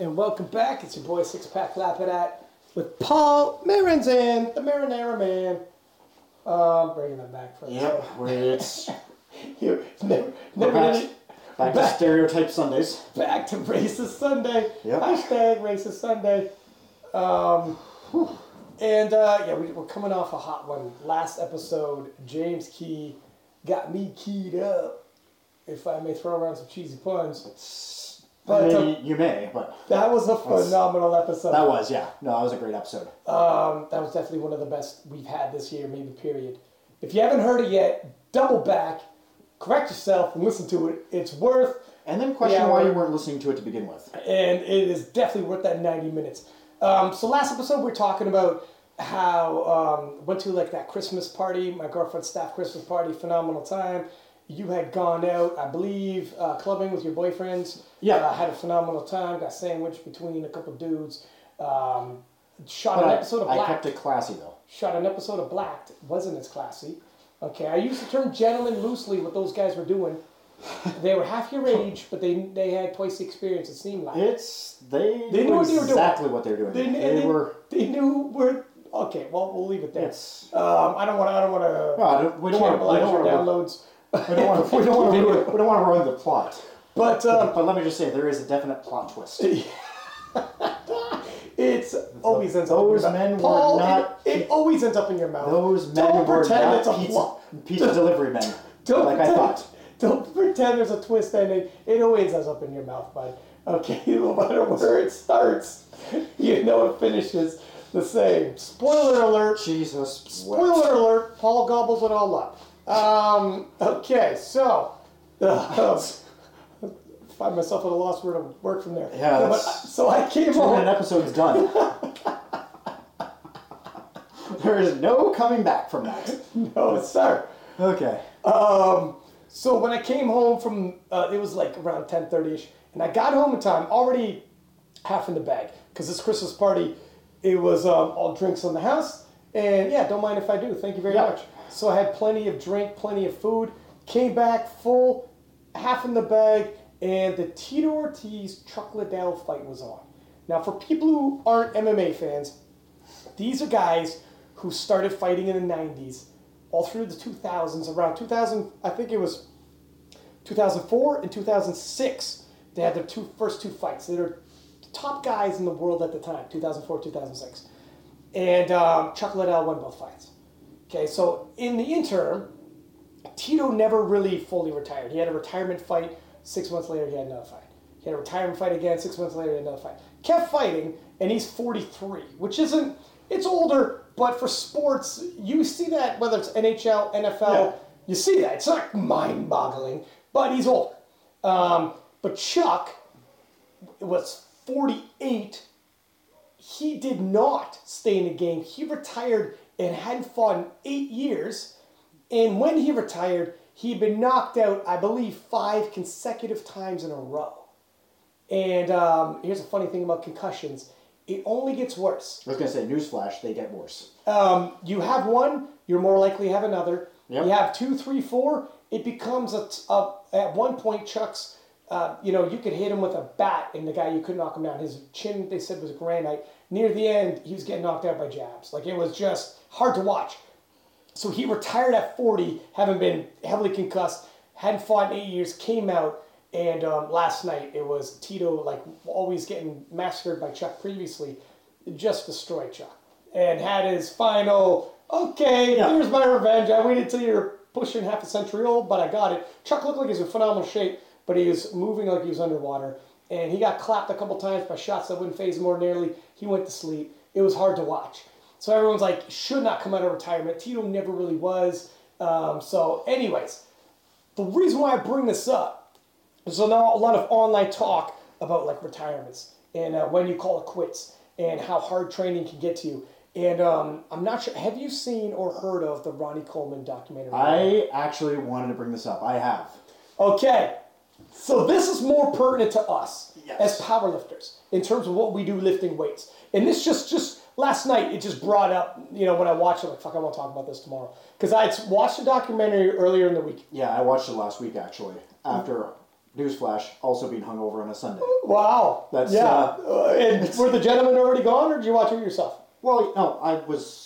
and welcome back. It's your boy Six Pack Lapidat with Paul Maranzan, the Marinara Man. I'm bringing them back for this. Back to Stereotype Sundays. Back to Racist Sunday. Yep. Hashtag Racist Sunday. We're coming off a hot one. Last episode, James Key got me keyed up, if I may throw around some cheesy puns. But you may, but... That was a phenomenal episode. That was, yeah. No, that was a great episode. That was definitely one of the best we've had this year, maybe, period. If you haven't heard it yet, double back, correct yourself, and listen to it. It's worth... And then question why you weren't listening to it to begin with. And it is definitely worth that 90 minutes. So last episode, we were talking about how went to that Christmas party, my girlfriend's staff Christmas party, phenomenal time. You had gone out, I believe, clubbing with your boyfriends. Yeah. Had a phenomenal time, got sandwiched between a couple dudes. Shot an episode of Blacked. I kept it classy, though. Shot an episode of Blacked. It wasn't as classy. Okay, I use the term gentleman loosely, what those guys were doing. They were half your age, but they had twice the experience, it seemed like. They knew exactly what they were doing. Okay, well, we'll leave it there. Yes. We don't want to ruin the plot. But let me just say, there is a definite plot twist. It always ends up in your mouth. Those men were not pizza delivery men. I thought. Don't pretend there's a twist ending. It always ends up in your mouth, bud. Okay, no matter where it starts, you know it finishes the same. Spoiler alert. Jesus. Spoiler alert. Paul gobbles it all up. Find myself at a loss where to work from there. Yeah. So I came home. An episode's done. There is no coming back from that. No, sir. Okay. So when I came home from, it was around 10:30ish, and I got home in time, already half in the bag, because this Christmas party, it was all drinks on the house, and yeah, don't mind if I do, thank you very much. So I had plenty of drink, plenty of food, came back full, half in the bag, and the Tito Ortiz Chuck Liddell fight was on. Now for people who aren't MMA fans, these are guys who started fighting in the 90s. All through the 2000s, around 2000, I think it was 2004 and 2006, they had their first two fights. They were the top guys in the world at the time, 2004, 2006. And Chuck Liddell won both fights. Okay, so in the interim, Tito never really fully retired. He had a retirement fight. 6 months later, he had another fight. He had a retirement fight again. 6 months later, he had another fight. Kept fighting, and he's 43, which isn't... It's older... But for sports, you see that, whether it's NHL, NFL, you see that. It's not mind-boggling, but he's older. But Chuck was 48. He did not stay in the game. He retired and hadn't fought in 8 years. And when he retired, he'd been knocked out, I believe, 5 consecutive times in a row. And here's a funny thing about concussions. It only gets worse. I was going to say, newsflash, they get worse. You have one, you're more likely to have another. Yep. You have 2, 3, 4. It becomes, at one point, Chuck's, you could hit him with a bat, and the guy, you could knock him down. His chin, they said, was granite. Near the end, he was getting knocked out by jabs. It was just hard to watch. So he retired at 40, having been heavily concussed, hadn't fought in 8 years, came out. And last night, it was Tito, always getting massacred by Chuck previously, just destroyed Chuck. And had his final, here's my revenge. I waited till you were pushing half a century old, but I got it. Chuck looked like he was in phenomenal shape, but he was moving like he was underwater. And he got clapped a couple times by shots that wouldn't phase him ordinarily. He went to sleep. It was hard to watch. So everyone's should not come out of retirement. Tito never really was. So anyways, the reason why I bring this up, so now a lot of online talk about retirements and when you call it quits and how hard training can get to you. And I'm not sure, have you seen or heard of the Ronnie Coleman documentary? I actually wanted to bring this up. I have. Okay. So this is more pertinent to us as powerlifters in terms of what we do lifting weights. And this just last night, it just brought up, when I watched it, I won't talk about this tomorrow. Because I had watched the documentary earlier in the week. Yeah, I watched it last week, actually, after... newsflash, also being hungover on a Sunday. Wow. That's and were the gentlemen already gone, or did you watch it yourself? Well, no, I was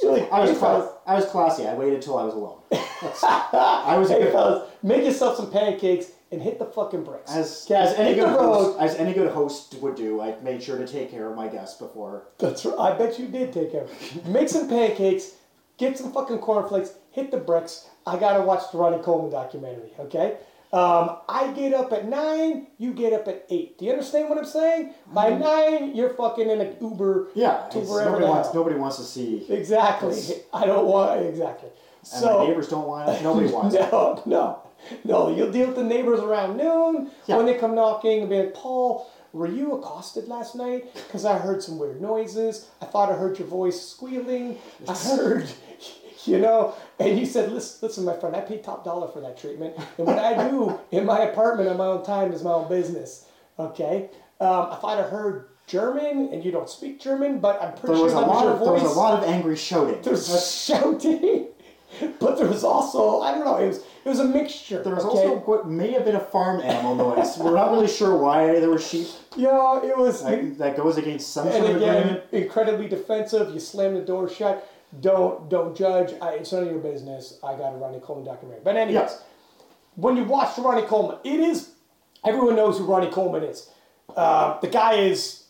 classy. I waited till I was alone. Hey, fellas, make yourself some pancakes and hit the fucking bricks. As any good host would do, I made sure to take care of my guests before. That's right. I bet you did take care of them. Make some pancakes, get some fucking cornflakes, hit the bricks. I gotta watch the Ronnie Coleman documentary, okay? I get up at 9, you get up at 8. Do you understand what I'm saying? By 9, you're fucking in an Uber to wherever nobody wants to see. Exactly. This. I don't want, exactly. And so, my neighbors don't want it. Nobody wants it. No. You'll deal with the neighbors around noon when they come knocking and be like, Paul, were you accosted last night? Because I heard some weird noises. I thought I heard your voice squealing. I heard... You know, and you said, listen, my friend, I paid top dollar for that treatment. And what I do in my apartment on my own time is my own business. Okay? I thought I heard German, and you don't speak German, but I'm pretty sure that was your voice. There was a lot of angry shouting. There was shouting, but there was also, I don't know, it was a mixture. There was also what may have been a farm animal noise. We're not really sure why there were sheep. Yeah, it was. That goes against some sort of agreement. Incredibly defensive. You slam the door shut. Don't judge. It's none of your business. I got a Ronnie Coleman documentary. But anyways, when you watch Ronnie Coleman, everyone knows who Ronnie Coleman is. The guy is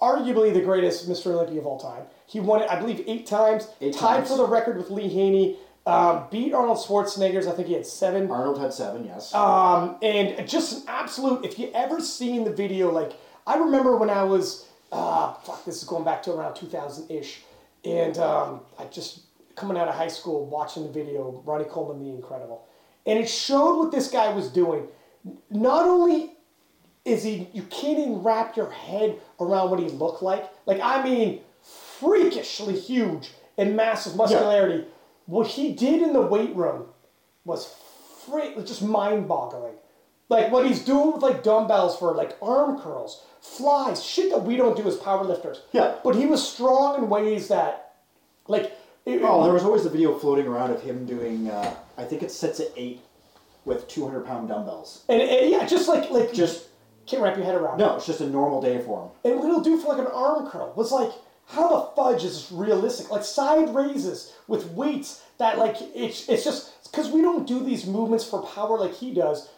arguably the greatest Mr. Olympia of all time. He won it, I believe, 8 times. Tied for the record with Lee Haney. Beat Arnold Schwarzenegger's. I think he had 7. Arnold had 7, yes. And just an absolute, if you ever seen the video, like, I remember when I was, this is going back to around 2000-ish. And I just, coming out of high school, watching the video, Ronnie Coleman, The Incredible. And it showed what this guy was doing. Not only is he, you can't even wrap your head around what he looked like. Like, I mean, freakishly huge and massive muscularity. Yeah. What he did in the weight room was just mind-boggling. Like, what he's doing with, like, dumbbells for, like, arm curls, flies, shit that we don't do as powerlifters. Yeah. But he was strong in ways that, like... there was always the video floating around of him doing, I think it's sets at 8 with 200-pound dumbbells. And just like... Just... Can't wrap your head around it. It's just a normal day for him. And what he'll do for, like, an arm curl was, like, how the fudge is realistic? Like, side raises with weights that, like, it's just... Because we don't do these movements for power like he does...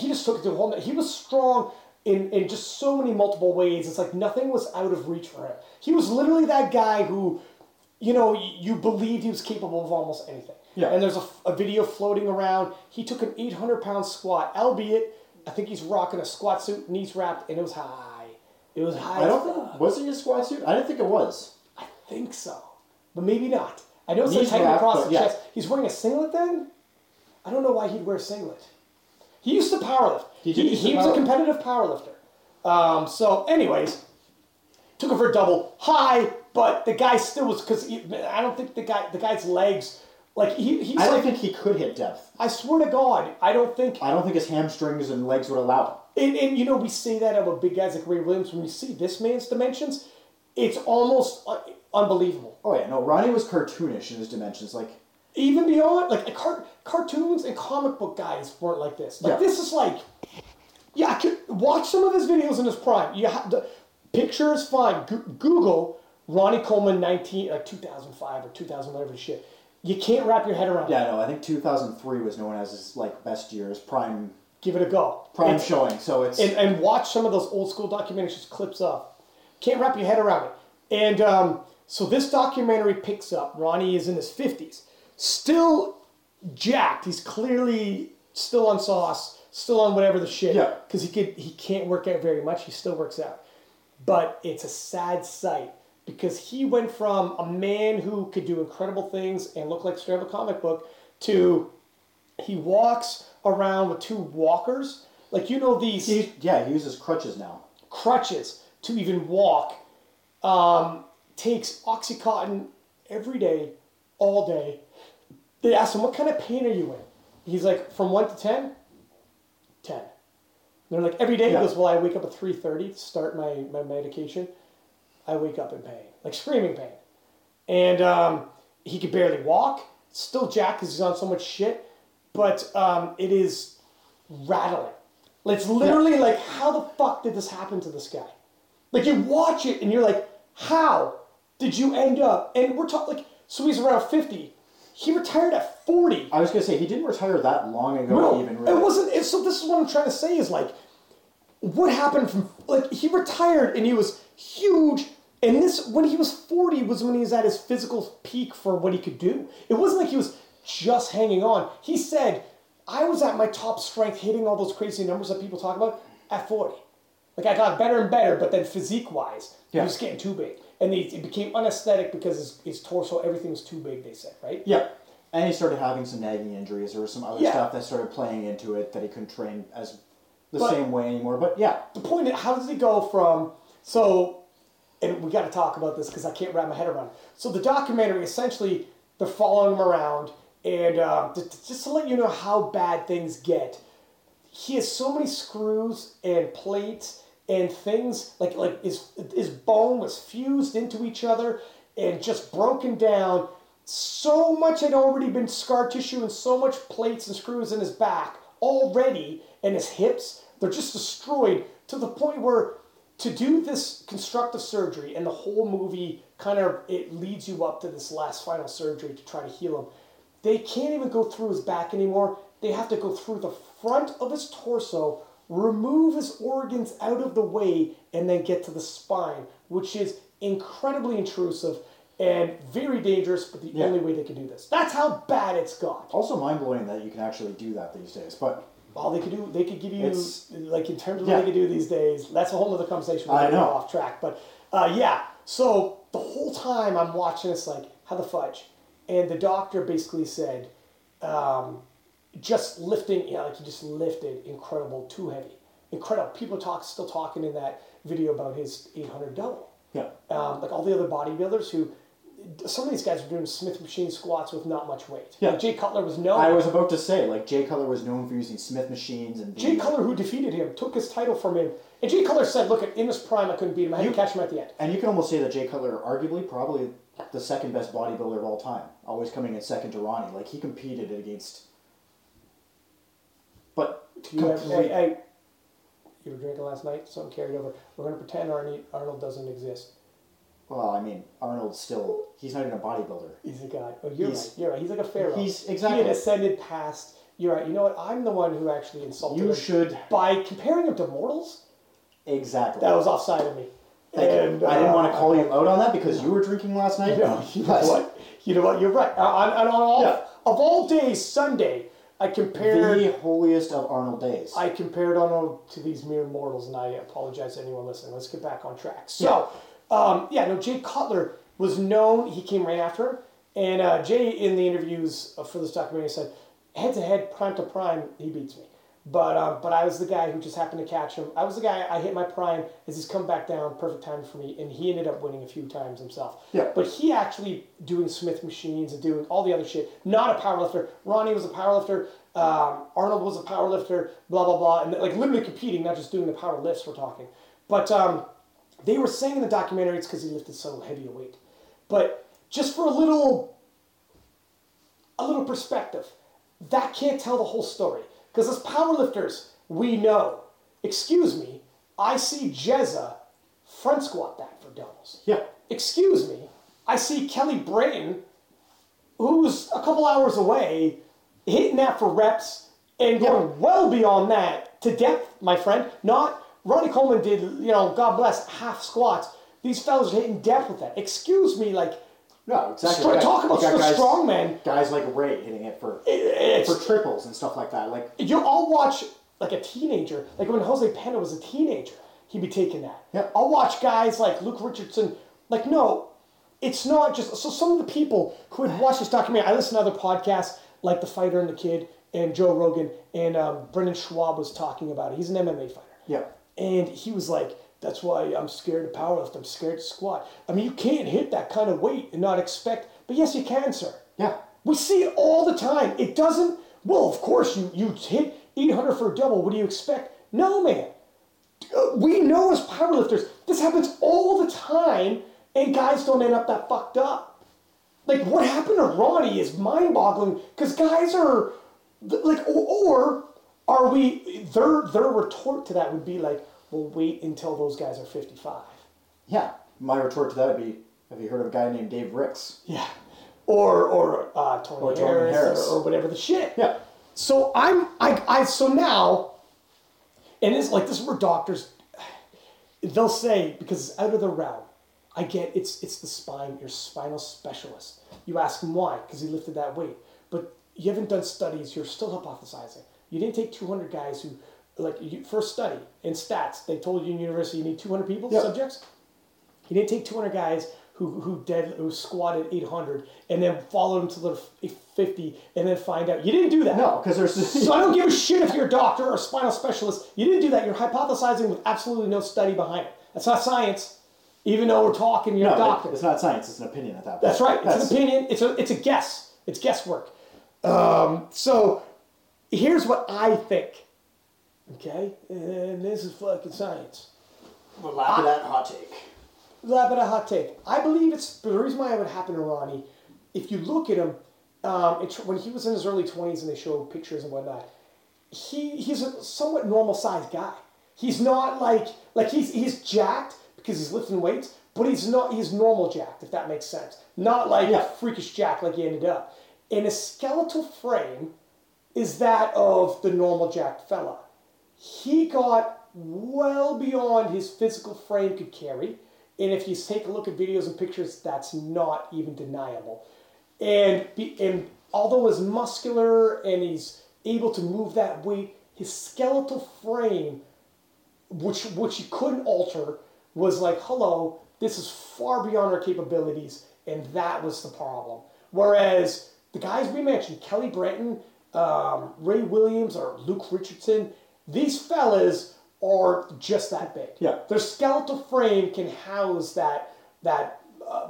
he just took it to a whole... He was strong in just so many multiple ways. It's like nothing was out of reach for him. He was literally that guy who, you know, you believed he was capable of almost anything. Yeah. And there's a video floating around. He took an 800-pound squat, albeit I think he's rocking a squat suit, knees wrapped, and it was high. It was high. I don't think... Was it a squat suit? I didn't think it was. I think so. But maybe not. I know it's like tight across the chest. He's wearing a singlet then? I don't know why he'd wear a singlet. He used to powerlift. He was a competitive powerlifter. So, anyways, took him for a double high, but the guy still was because I don't think the guy's legs like he. I don't think he could hit depth. I swear to God, I don't think his hamstrings and legs would allow it. And you know we say that about big guys like Ray Williams. When you see this man's dimensions, it's almost unbelievable. Oh yeah, no, Ronnie was cartoonish in his dimensions, like. Even beyond, like, cartoons and comic book guys weren't like this. Like, this is like, I could watch some of his videos in his prime. You have the picture is fine. Google Ronnie Coleman 2005 or 2000, whatever shit. You can't wrap your head around that. Yeah, no, I think 2003 was known as his, like, best year, his prime. Give it a go. Prime showing, so it's... And watch some of those old school documentaries, clips up. Can't wrap your head around it. And so this documentary picks up. Ronnie is in his 50s. Still jacked. He's clearly still on sauce, still on whatever the shit. Yeah. Because he can't work out very much. He still works out. But it's a sad sight because he went from a man who could do incredible things and look like straight out of a comic book to he walks around with 2 walkers. Like, you know these... He uses crutches now. Crutches to even walk. Takes OxyContin every day, all day. They asked him, what kind of pain are you in? He's like, from 1 to 10? 10. And they're like, every day? Yeah. He goes, well, I wake up at 3:30 to start my medication. I wake up in pain, like screaming pain. And he could barely walk. Still jacked because he's on so much shit. But it is rattling. It's literally like, how the fuck did this happen to this guy? Like, you watch it and you're like, how did you end up? And we're talking, like, so he's around 50. He retired at 40. I was going to say, he didn't retire that long ago, no, even really. It wasn't, so this is what I'm trying to say is, like, what happened from, like, he retired and he was huge. And this, when he was 40, was when he was at his physical peak for what he could do. It wasn't like he was just hanging on. He said, I was at my top strength hitting all those crazy numbers that people talk about at 40. Like, I got better and better, but then physique-wise, he was getting too big. And it became unaesthetic because his torso, everything was too big, they said, right? Yeah. And he started having some nagging injuries. There was some other stuff that started playing into it that he couldn't train as same way anymore. But, yeah. The point is, how does he go from... So, and we got to talk about this because I can't wrap my head around it. So, the documentary, essentially, they're following him around. And just to let you know how bad things get, he has so many screws and plates and things, like his bone was fused into each other and just broken down. So much had already been scar tissue and so much plates and screws in his back already, and his hips, they're just destroyed to the point where to do this constructive surgery, and the whole movie kind of, it leads you up to this last final surgery to try to heal him. They can't even go through his back anymore. They have to go through the front of his torso, remove his organs out of the way, and then get to the spine, which is incredibly intrusive and very dangerous, but the only way they can do this. That's how bad it's gone. Also mind-blowing that you can actually do that these days, but... Well, they could give you, like, in terms of what they could do these days, that's a whole other conversation. I know. We're off track, but, yeah. So, the whole time I'm watching this, like, how the fudge? And the doctor basically said, just lifting, you know, like, he just lifted incredible, too heavy. Incredible. People still talking in that video about his 800 double. Yeah. Like all the other bodybuilders who, some of these guys were doing Smith machine squats with not much weight. Yeah. Like Jay Cutler was known. I was about to say, like, Jay Cutler was known for using Smith machines and... Jay Cutler, who defeated him, took his title from him. And Jay Cutler said, look, in his prime, I couldn't beat him. I had to catch him at the end. And you can almost say that Jay Cutler, arguably, probably the second best bodybuilder of all time. Always coming in second to Ronnie. Like, he competed against... But you were drinking last night, something carried over. We're going to pretend Arnold doesn't exist. Well, I mean, Arnold's still, he's not even a bodybuilder. He's a guy. Oh, you're right. He's like a pharaoh. He had ascended past, you're right. You know what? I'm the one who actually insulted him. By comparing him to mortals? Exactly. That was offside of me. Thank you. I didn't want to call you out on that because you were drinking last night. No, you know what? You're right. Of all days, Sunday... I compared... The holiest of Arnold days. I compared Arnold to these mere mortals, and I apologize to anyone listening. Let's get back on track. So, Jay Cutler was known. He came right after him. And Jay, in the interviews for this documentary, said, head-to-head, prime-to-prime, he beats me. But I was the guy who just happened to catch him. I was the guy, I hit my prime as he's come back down, perfect time for me, and he ended up winning a few times himself. Yeah. But he actually doing Smith machines and doing all the other shit, not a powerlifter. Ronnie was a powerlifter, Arnold was a powerlifter, blah, blah, blah. And like literally competing, not just doing the power lifts we're talking. But they were saying in the documentary it's because he lifted so heavy a weight. But just for a little perspective, that can't tell the whole story. Because as powerlifters, we know. Excuse me, I see Jezza front squat that for doubles. Yeah. Excuse me, I see Kelly Branton, who's a couple hours away, hitting that for reps and going well beyond that to depth, my friend. Not Ronnie Coleman did, God bless, half squats. These fellas are hitting depth with that. Excuse me, like... No, exactly. Talk about strongmen. Guys like Ray hitting it for triples and stuff like that. Like I'll watch like a teenager. Like when Jose Pena was a teenager, he'd be taking that. Yeah. I'll watch guys like Luke Richardson. Like no, it's not just. So some of the people who had watched this documentary, I listened to other podcasts like The Fighter and the Kid and Joe Rogan and Brendan Schaub was talking about it. He's an MMA fighter. Yeah. And he was like, that's why I'm scared to powerlift. I'm scared to squat. I mean, you can't hit that kind of weight and not expect... But yes, you can, sir. Yeah. We see it all the time. It doesn't... Well, of course, you hit 800 for a double. What do you expect? No, man. We know as powerlifters, this happens all the time, and guys don't end up that fucked up. Like, what happened to Ronnie is mind-boggling, because guys are... Like, or Are we? Their retort to that would be like, "Well, wait until those guys are 55." Yeah, my retort to that would be, "Have you heard of a guy named Dave Ricks?" Yeah, or Tony Harris. Or whatever the shit. Yeah. So now, and it's like this is where doctors, they'll say because it's out of the realm. I get it's the spine, your spinal specialist. You ask him why, because he lifted that weight. But you haven't done studies, you're still hypothesizing. You didn't take 200 guys who, like, first study in stats, they told you in university you need 200 people, yep, subjects. You didn't take 200 guys who squatted 800 and then followed them to the 50 and then find out. You didn't do that. No, because there's... So I don't give a shit if you're a doctor or a spinal specialist. You didn't do that. You're hypothesizing with absolutely no study behind it. That's not science. Even though we're talking, you're a doctor. It's not science. It's an opinion at that point. That's right. It's an opinion. It's a guess. It's guesswork. So here's what I think. Okay? And this is fucking science. We'll laugh at that hot take. I believe it's the reason why it would happen to Ronnie. If you look at him, when he was in his early 20s and they show pictures and whatnot, he's a somewhat normal-sized guy. He's not like he's jacked, because he's lifting weights, but he's normal jacked, if that makes sense. Not like a freakish jack like he ended up. And his skeletal frame is that of the normal jacked fella. He got well beyond his physical frame could carry. And if you take a look at videos and pictures, that's not even deniable. And although he's muscular and he's able to move that weight, his skeletal frame, which he couldn't alter, was like, hello, this is far beyond our capabilities, and that was the problem. Whereas the guys we mentioned, Kelly Branton, Ray Williams, or Luke Richardson, these fellas are just that big. Yeah. Their skeletal frame can house that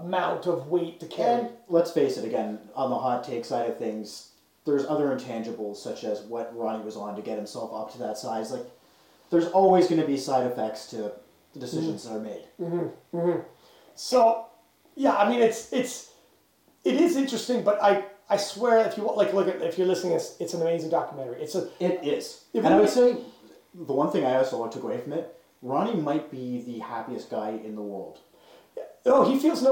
amount of weight to carry. And let's face it, again, on the hot take side of things, there's other intangibles, such as what Ronnie was on to get himself up to that size. Like, there's always going to be side effects to the decisions that are made. Mm-hmm. Mm-hmm. So, yeah, I mean, it is interesting, but I swear, if you want, like, if you're listening, it's an amazing documentary. It is. And I would say the one thing I also took away from it, Ronnie might be the happiest guy in the world. No, he feels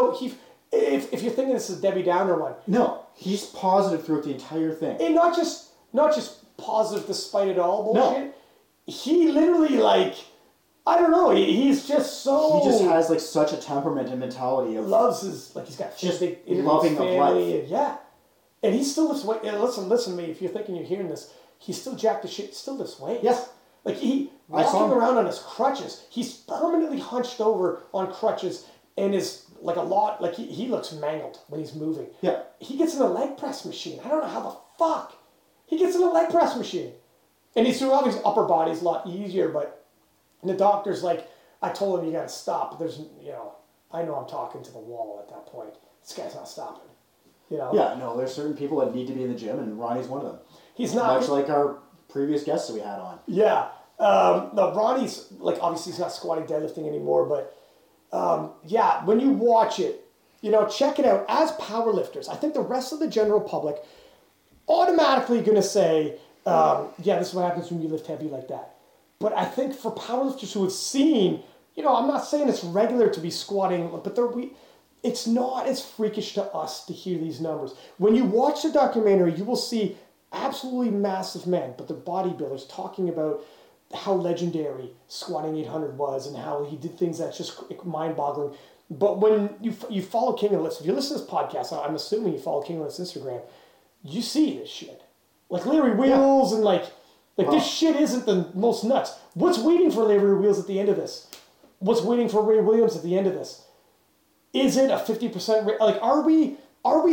If you're thinking this is a Debbie Downer one, no, he's positive throughout the entire thing, and not just positive despite it all bullshit. No. He literally I don't know. He's just so... He just has, such a temperament and mentality of... Loves his... he's got... Just loving of life. Yeah. And he still lifts weight. And listen to me. If you're thinking you're hearing this, he's still jacked as shit. Still lifts weight. Yeah. He... Walking around on his crutches. He's permanently hunched over on crutches and is, a lot... he looks mangled when he's moving. Yeah. He gets in a leg press machine. I don't know how the fuck. And he's through all his upper body's a lot easier, but... And the doctor's I told him you gotta stop, but there's, I know I'm talking to the wall at that point. This guy's not stopping. Yeah, no, there's certain people that need to be in the gym, and Ronnie's one of them. He's not... Much like our previous guests that we had on. Yeah. No, Ronnie's, obviously he's not squatting deadlifting anymore, but, yeah, when you watch it, check it out. As powerlifters, I think the rest of the general public automatically gonna say, yeah, this is what happens when you lift heavy like that. But I think for powerlifters who have seen, I'm not saying it's regular to be squatting, but it's not as freakish to us to hear these numbers. When you watch the documentary, you will see absolutely massive men, but they're bodybuilders talking about how legendary squatting 800 was and how he did things that's just mind-boggling. But when you follow King of the List, if you listen to this podcast, I'm assuming you follow King of the List Instagram, you see this shit. Larry Wheels and this shit isn't the most nuts. What's waiting for Larry Wheels at the end of this? What's waiting for Ray Williams at the end of this? Is it a 50% rate? Are we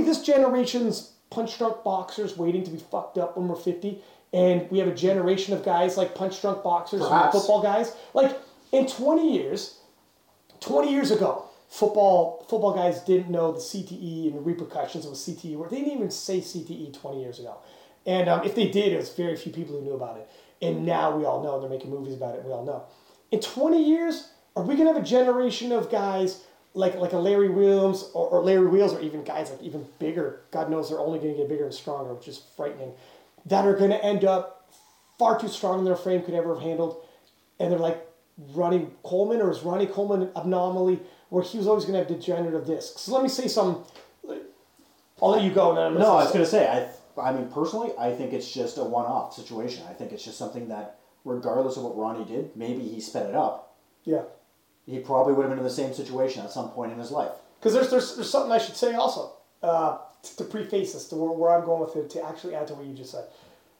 this generation's punch drunk boxers waiting to be fucked up when we're 50? And we have a generation of guys like punch drunk boxers and football guys. In 20 years ago, football guys didn't know the CTE and the repercussions of a CTE. Or they didn't even say CTE 20 years ago. And if they did, it was very few people who knew about it. And now we all know. They're making movies about it. We all know. In 20 years, are we going to have a generation of guys like a Larry Williams or Larry Wheels or even guys even bigger? God knows they're only going to get bigger and stronger, which is frightening. That are going to end up far too strong in their frame could ever have handled. And they're like Ronnie Coleman, or is Ronnie Coleman an anomaly where he was always going to have degenerative discs? So let me say something. I'll let you go. No, I was going to say, I mean, personally, I think it's just a one-off situation. I think it's just something that, regardless of what Ronnie did, maybe he sped it up. Yeah. He probably would have been in the same situation at some point in his life. Because there's something I should say also, to preface this, to where I'm going with it, to actually add to what you just said.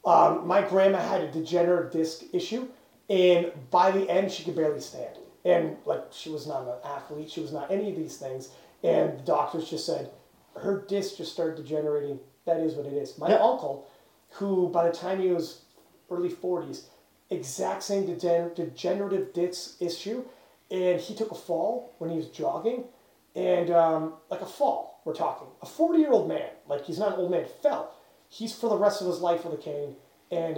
My grandma had a degenerative disc issue, and by the end, she could barely stand. And, like, she was not an athlete. She was not any of these things. And the doctors just said, her disc just started degenerating. That is what it is. My uncle, who by the time he was early 40s, exact same degenerative disc issue, and he took a fall when he was jogging, and like a fall, we're talking. A 40-year-old man, like he's not an old man, fell. He's for the rest of his life with a cane, and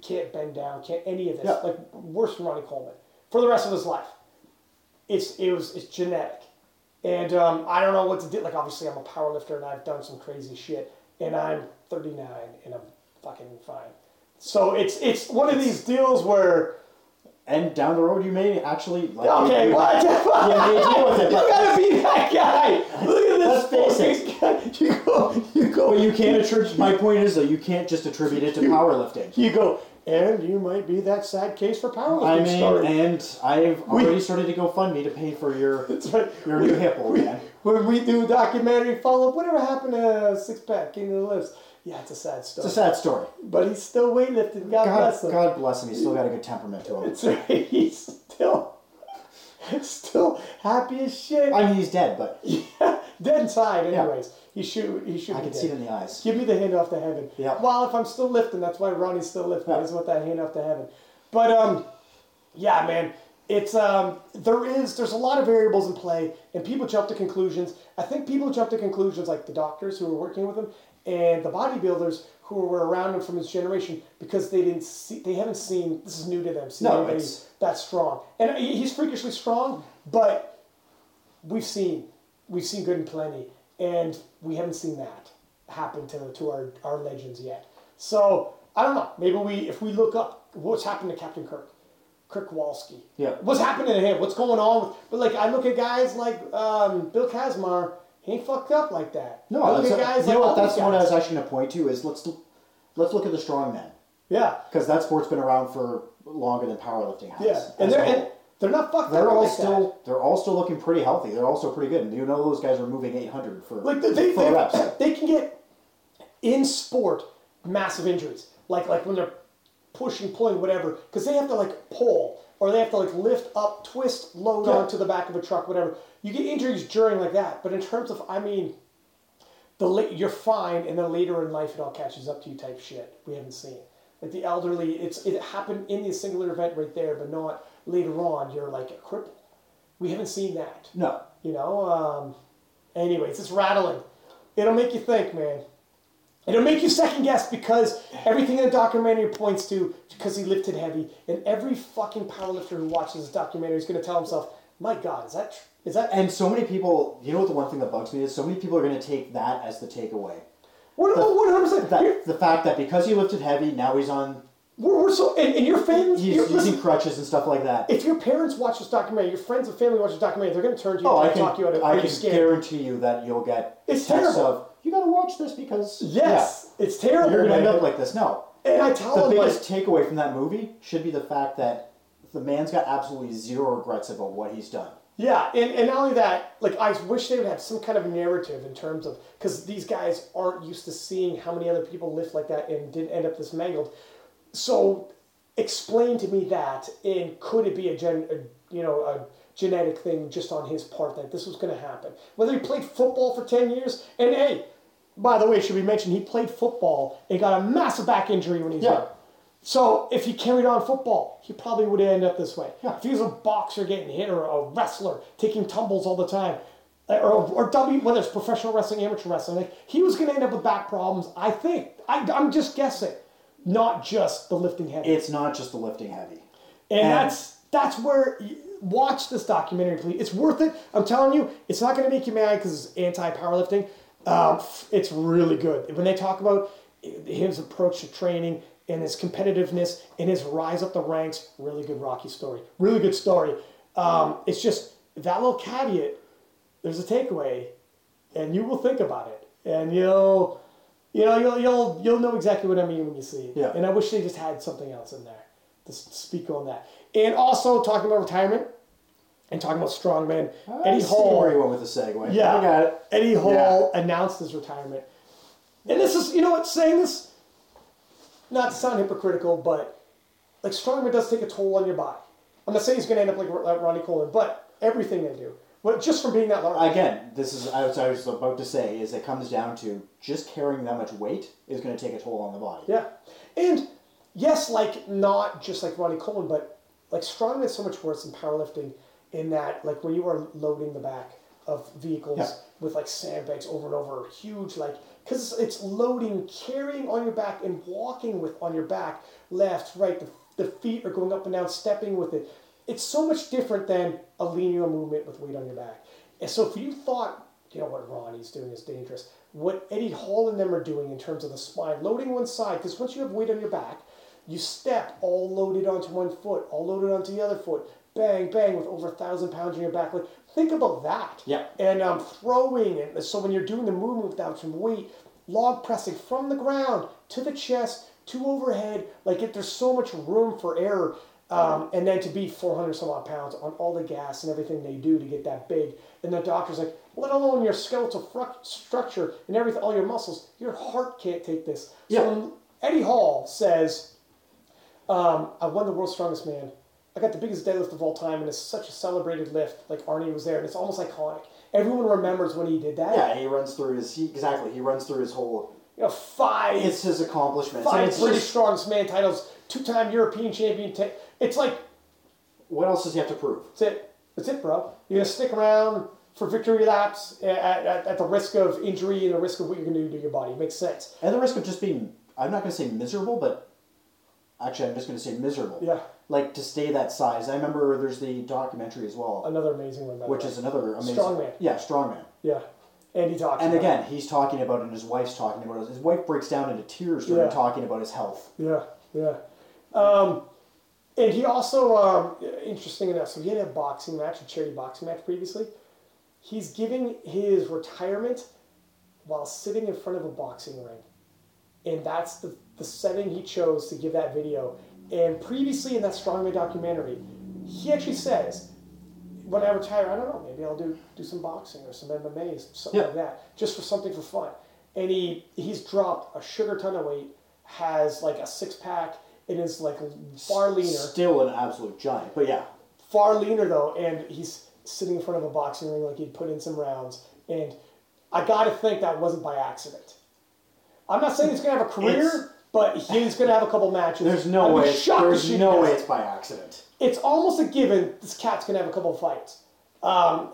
can't bend down, can't any of this. Yeah. Like worse than Ronnie Coleman. For the rest of his life. It's genetic. And I don't know what to do. Like, obviously, I'm a power lifter, and I've done some crazy shit. And I'm 39, and I'm fucking fine. So it's one of these deals where... And down the road, you may actually... Like, okay, what? You may deal with it. You gotta be that guy! Look at this face. Let's face it. You go... But you can't attribute... My point is, though, you can't just attribute it to powerlifting. You go... And you might be that sad case for powerlifting. I mean, started. And I've already started to GoFundMe to pay for your new hip, old man. When we do a documentary follow-up, whatever happened to Six-Pack, King of the Lifts? Yeah, it's a sad story. It's a sad story. But he's still weightlifting. God bless him. God bless him. He's still got a good temperament to him. It's right. He's still happy as shit. I mean, he's dead, but... Yeah, dead inside, anyways. Yeah. He should. I can see it in the eyes. Give me the hand off to heaven. Yeah. Well, if I'm still lifting, that's why Ronnie's still lifting. I just want that hand off to heaven. But yeah, man, it's there's a lot of variables in play, and people jump to conclusions. I think people jump to conclusions like the doctors who were working with him and the bodybuilders who were around him from his generation because they haven't seen. This is new to them. Anybody that strong, and he's freakishly strong, but we've seen good and plenty. And we haven't seen that happen to our legends yet. So, I don't know. Maybe if we look up what's happened to Captain Kirk Kowalski. Yeah. What's happening to him? What's going on? But, like, I look at guys like Bill Kazmaier. He ain't fucked up like that. No, that's what I was actually going to point to is let's look at the strong men. Yeah. Because that sport's been around for longer than powerlifting has. Yeah. They're not fucked up. They're all still looking pretty healthy. They're also pretty good. And you know those guys are moving 800 for reps. They can get in sport massive injuries. Like when they're pushing, pulling, whatever, because they have to like pull or they have to like lift up, twist, load onto the back of a truck, whatever. You get injuries during like that. But in terms of, I mean, you're fine, and then later in life it all catches up to you type shit. We haven't seen like the elderly. It happened in the singular event right there, but not. Later on, you're like a cripple. We haven't seen that. No. You know? Anyways, it's rattling. It'll make you think, man. It'll make you second guess because everything in the documentary points to because he lifted heavy. And every fucking powerlifter who watches this documentary is going to tell himself, my God, is that... And so many people... You know what the one thing that bugs me is? So many people are going to take that as the takeaway. What 100%? The fact that because he lifted heavy, now he's on... We're so, and your family... He's using crutches and stuff like that. If your parents watch this documentary, your friends and family watch this documentary, they're going to turn to you and talk you out of it. I can guarantee you that you'll get... It's terrible. You got to watch this because... Yes, it's terrible. You're going to end up like this. No. And I tell them... The biggest takeaway from that movie should be the fact that the man's got absolutely zero regrets about what he's done. Yeah, and not only that, like I wish they would have some kind of narrative in terms of... Because these guys aren't used to seeing how many other people lift like that and didn't end up this mangled... So, explain to me that, and could it be a genetic thing just on his part that this was going to happen? Whether he played football for 10 years, and hey, by the way, should we mention he played football and got a massive back injury when he was young. So, if he carried on football, he probably would end up this way. Yeah. If he was a boxer getting hit or a wrestler taking tumbles all the time, or whether it's professional wrestling, amateur wrestling, like, he was going to end up with back problems, I think. I'm just guessing. Not just the lifting heavy. It's not just the lifting heavy. And that's where, watch this documentary, please. It's worth it. I'm telling you, it's not going to make you mad because it's anti-powerlifting. It's really good. When they talk about his approach to training and his competitiveness and his rise up the ranks. Really good Rocky story. Really good story. It's just that little caveat. There's a takeaway, and you will think about it, and you'll know exactly what I mean when you see it. Yeah. And I wish they just had something else in there to speak on that. And also talking about retirement. And talking about strongman, Eddie Hall. Where he went with the segue. Yeah, I got it. Eddie Hall announced his retirement, and this is, you know what, saying this, not to sound hypocritical, but like strongman does take a toll on your body. I'm not saying he's going to end up like Ronnie Coleman, but everything they do, but just from being that large. Again, this is what I was about to say. Is it comes down to just carrying that much weight is going to take a toll on the body. Yeah, and yes, like not just like Ronnie Coleman, but like strongman is so much worse than powerlifting. In that, like when you are loading the back of vehicles with like sandbags over and over, huge, like, because it's loading, carrying on your back and walking with on your back, left, right, the feet are going up and down, stepping with it. It's so much different than a linear movement with weight on your back. And so if you thought, you know, what Ronnie's doing is dangerous, what Eddie Hall and them are doing in terms of the spine, loading one side, because once you have weight on your back, you step all loaded onto one foot, all loaded onto the other foot, bang, bang, with over 1,000 pounds in your back. Like, think about that. Yeah. And throwing it. So when you're doing the movement without some weight, log pressing from the ground to the chest to overhead, like there's so much room for error. And then to be 400 some odd pounds on all the gas and everything they do to get that big. And the doctor's like, let alone your skeletal structure and everything, all your muscles, your heart can't take this. Yeah. So when Eddie Hall says, I won the world's strongest man. I got the biggest deadlift of all time, and it's such a celebrated lift. Like, Arnie was there, and it's almost iconic. Everyone remembers when he did that. Yeah, he runs through his... He runs through his whole... You know, five... It's his accomplishments. Five British Strongest Man titles, two-time European champion... it's like... What else does he have to prove? That's it. That's it, bro. You're going to stick around for victory laps at the risk of injury and the risk of what you're going to do to your body. It makes sense. And the risk of just being... I'm not going to say miserable, but... Actually, I'm just going to say miserable. Yeah. Like, to stay that size. I remember there's the documentary as well. Another amazing one. Which is another amazing... Strongman. Yeah, Strongman. Yeah. And he talks about again, he's talking about it and his wife's talking about it. His wife breaks down into tears during talking about his health. Yeah, yeah. And he also, interesting enough, so he had a boxing match, a charity boxing match previously. He's giving his retirement while sitting in front of a boxing ring. And that's the setting he chose to give that video. And previously in that Strongman documentary, he actually says, when I retire, I don't know, maybe I'll do some boxing or some MMA, something like that, just for something for fun. And he's dropped a sugar ton of weight, has like a six-pack, and is like far leaner. Still an absolute giant, but yeah. Far leaner though, and he's sitting in front of a boxing ring like he'd put in some rounds. And I gotta think that wasn't by accident. I'm not saying he's gonna have a career... But he's going to have a couple matches. There's no way. There's no way it's by accident. It's almost a given this cat's going to have a couple fights.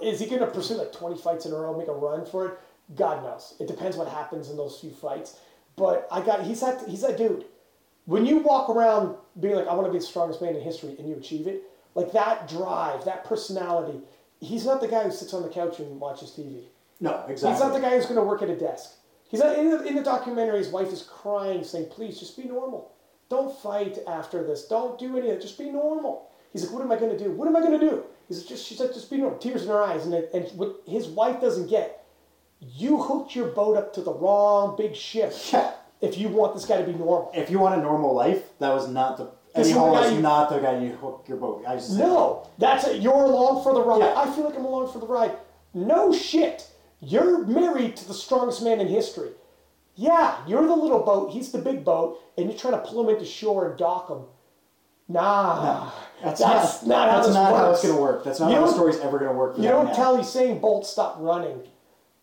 Is he going to pursue like 20 fights in a row, make a run for it? God knows. It depends what happens in those few fights. But he's that dude. When you walk around being like, I want to be the strongest man in history, and you achieve it, like that drive, that personality, he's not the guy who sits on the couch and watches TV. No, exactly. He's not the guy who's going to work at a desk. He's not, in the documentary, his wife is crying, saying, please, just be normal. Don't fight after this. Don't do any of it. Just be normal. He's like, what am I going to do? What am I going to do? She's like, just be normal. Tears in her eyes. And what his wife doesn't get, you hooked your boat up to the wrong big ship if you want this guy to be normal. If you want a normal life, that was not the... Eddie Hall is not the guy you hook your boat. That's it. You're along for the ride. Yeah. I feel like I'm along for the ride. No shit. You're married to the strongest man in history. Yeah, you're the little boat, he's the big boat, and you're trying to pull him into shore and dock him. Nah. That's not how it's going to work. That's not how the story's ever going to work. You don't tell Usain Bolt, stop running.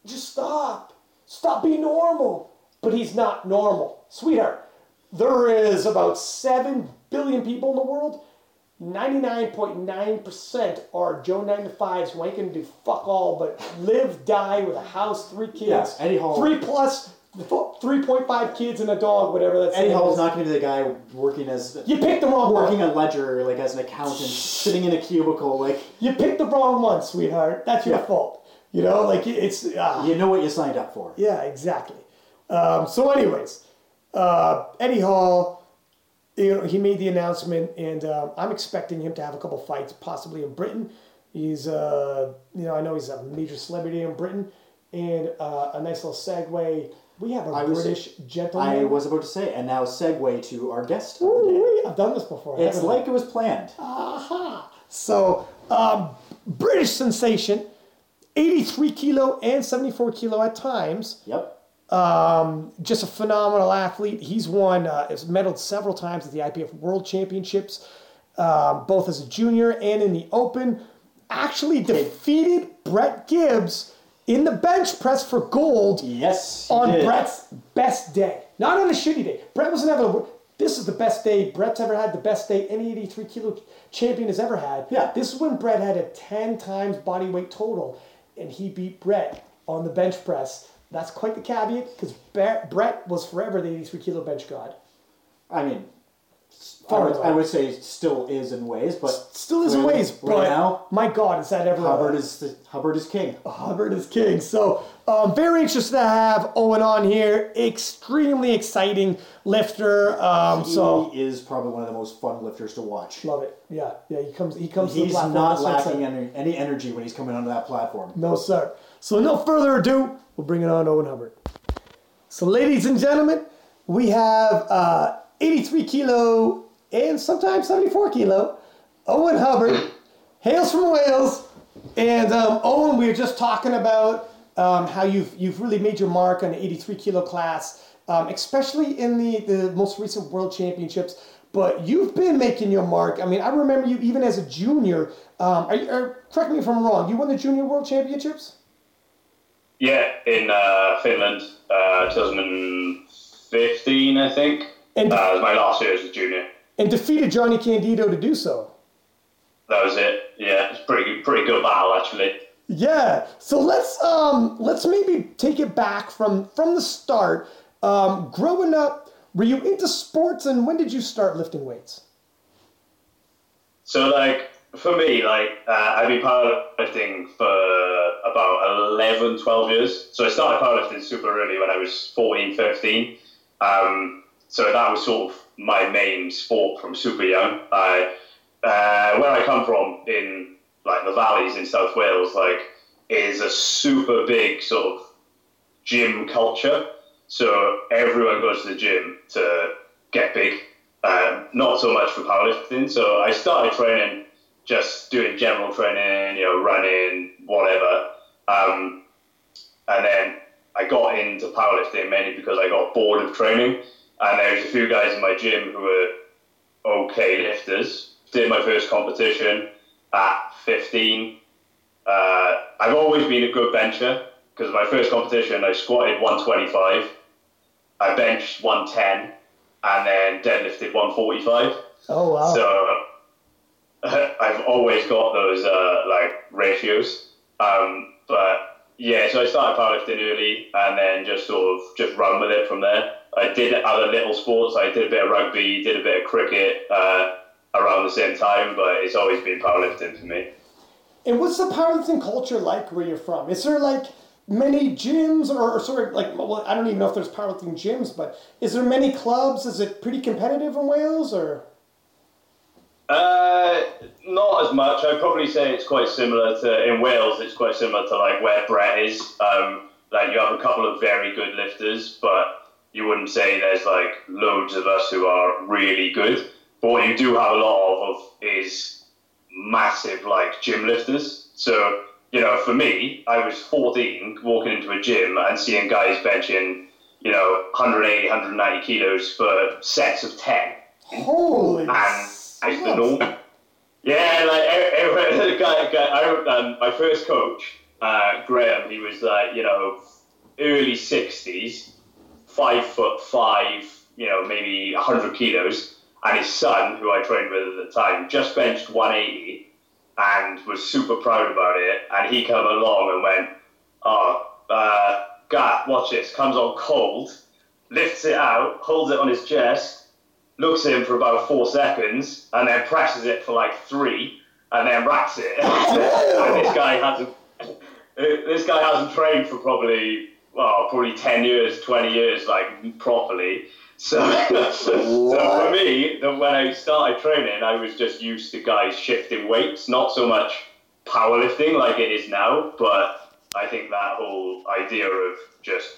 Just stop. Stop being normal. But he's not normal. Sweetheart, there is about 7 billion people in the world. 99.9% are Joe 9-to-5s who ain't going to do fuck all but live, die with a house, 3 kids, Eddie Hall, 3.5 kids and a dog, whatever that's. Eddie Hall's not going to be the guy working as... You picked the wrong one. Working a ledger, like as an accountant, sitting in a cubicle, like... You picked the wrong one, sweetheart. That's your fault. You know, like it's... You know what you signed up for. Yeah, exactly. So anyways, Eddie Hall... you know, he made the announcement, and I'm expecting him to have a couple fights, possibly in Britain. He's, you know, I know he's a major celebrity in Britain, and a nice little segue. We have a British gentleman. I was about to say, and now segue to our guest of the day. I've done this before. It's like it was planned. Aha! So, British sensation, 83 kilo and 74 kilo at times. Yep. Just a phenomenal athlete. He's won, has medaled several times at the IPF World Championships, both as a junior and in the Open. Actually defeated Brett Gibbs in the bench press for gold. Yes, on did. Brett's best day. Not on a shitty day. Brett was never. This is the best day Brett's ever had, the best day any 83 kilo champion has ever had. Yeah. This is when Brett had a 10 times body weight total, and he beat Brett on the bench press. That's quite the caveat, because Brett was forever the 83 kilo bench god. I mean, I would say still is in ways, but still is in ways. But now, my God, is that ever? Hubbard is king. Hubbard is king. So, very interested to have Owen on here. Extremely exciting lifter. He is probably one of the most fun lifters to watch. Love it. Yeah, yeah. He comes. He's to the platform. Not lacking any energy when he's coming onto that platform. No, sir. So, no further ado, we'll bring it on Owen Hubbard. So, ladies and gentlemen, we have 83 kilo and sometimes 74 kilo. Owen Hubbard hails from Wales, and Owen, we were just talking about how you've really made your mark on the 83 kilo class, especially in the most recent World Championships. But you've been making your mark. I mean, I remember you even as a junior. Correct me if I'm wrong. You won the Junior World Championships. Yeah, in Finland, 2015, I think. And it was my last year as a junior. And defeated Johnny Candito to do so. That was it. Yeah, it's pretty good battle actually. Yeah. So let's maybe take it back from the start. Growing up, were you into sports, and when did you start lifting weights? So for me, I've been powerlifting for about 11, 12 years. So I started powerlifting super early when I was 14, 15. So that was sort of my main sport from super young. Where I come from in the valleys in South Wales, is a super big sort of gym culture. So everyone goes to the gym to get big, not so much for powerlifting. So I started training, just doing general training, running, whatever. And then I got into powerlifting mainly because I got bored of training. And there was a few guys in my gym who were okay lifters. Did my first competition at 15. I've always been a good bencher, because my first competition, I squatted 125, I benched 110, and then deadlifted 145. Oh, wow. So I've always got those ratios. But yeah, so I started powerlifting early and then just run with it from there. I did other little sports. I did a bit of rugby, did a bit of cricket around the same time, but it's always been powerlifting for me. And what's the powerlifting culture like where you're from? Is there many gyms or I don't even know if there's powerlifting gyms, but is there many clubs? Is it pretty competitive in Wales or? Not as much. I'd probably say it's quite similar to, in Wales, it's quite similar to where Brett is. You have a couple of very good lifters, but you wouldn't say there's loads of us who are really good. But what you do have a lot of is massive gym lifters. So, for me, I was 14 walking into a gym and seeing guys benching, 180, 190 kilos for sets of 10. Holy as the norm. Yeah, my first coach, Graham, he was early 60s. 5'5", maybe 100 kilos, and his son, who I trained with at the time, just benched 180 and was super proud about it. And he came along and went, God, watch this, comes on cold, lifts it out, holds it on his chest, looks at him for about 4 seconds, and then presses it for 3, and then racks it. And this guy hasn't trained for probably 10 years, 20 years, properly. So for me, when I started training, I was just used to guys shifting weights, not so much powerlifting like it is now, but I think that whole idea of just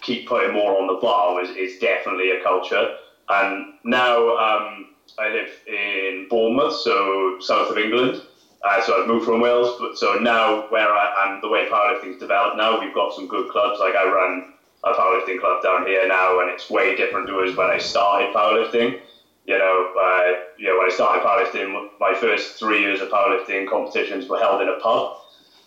keep putting more on the bar is definitely a culture. And now I live in Bournemouth, so south of England. So I've moved from Wales, but so now where I am, the way powerlifting's developed now, we've got some good clubs. Like I run a powerlifting club down here now, and it's way different to us when I started powerlifting. When I started powerlifting, my first 3 years of powerlifting competitions were held in a pub.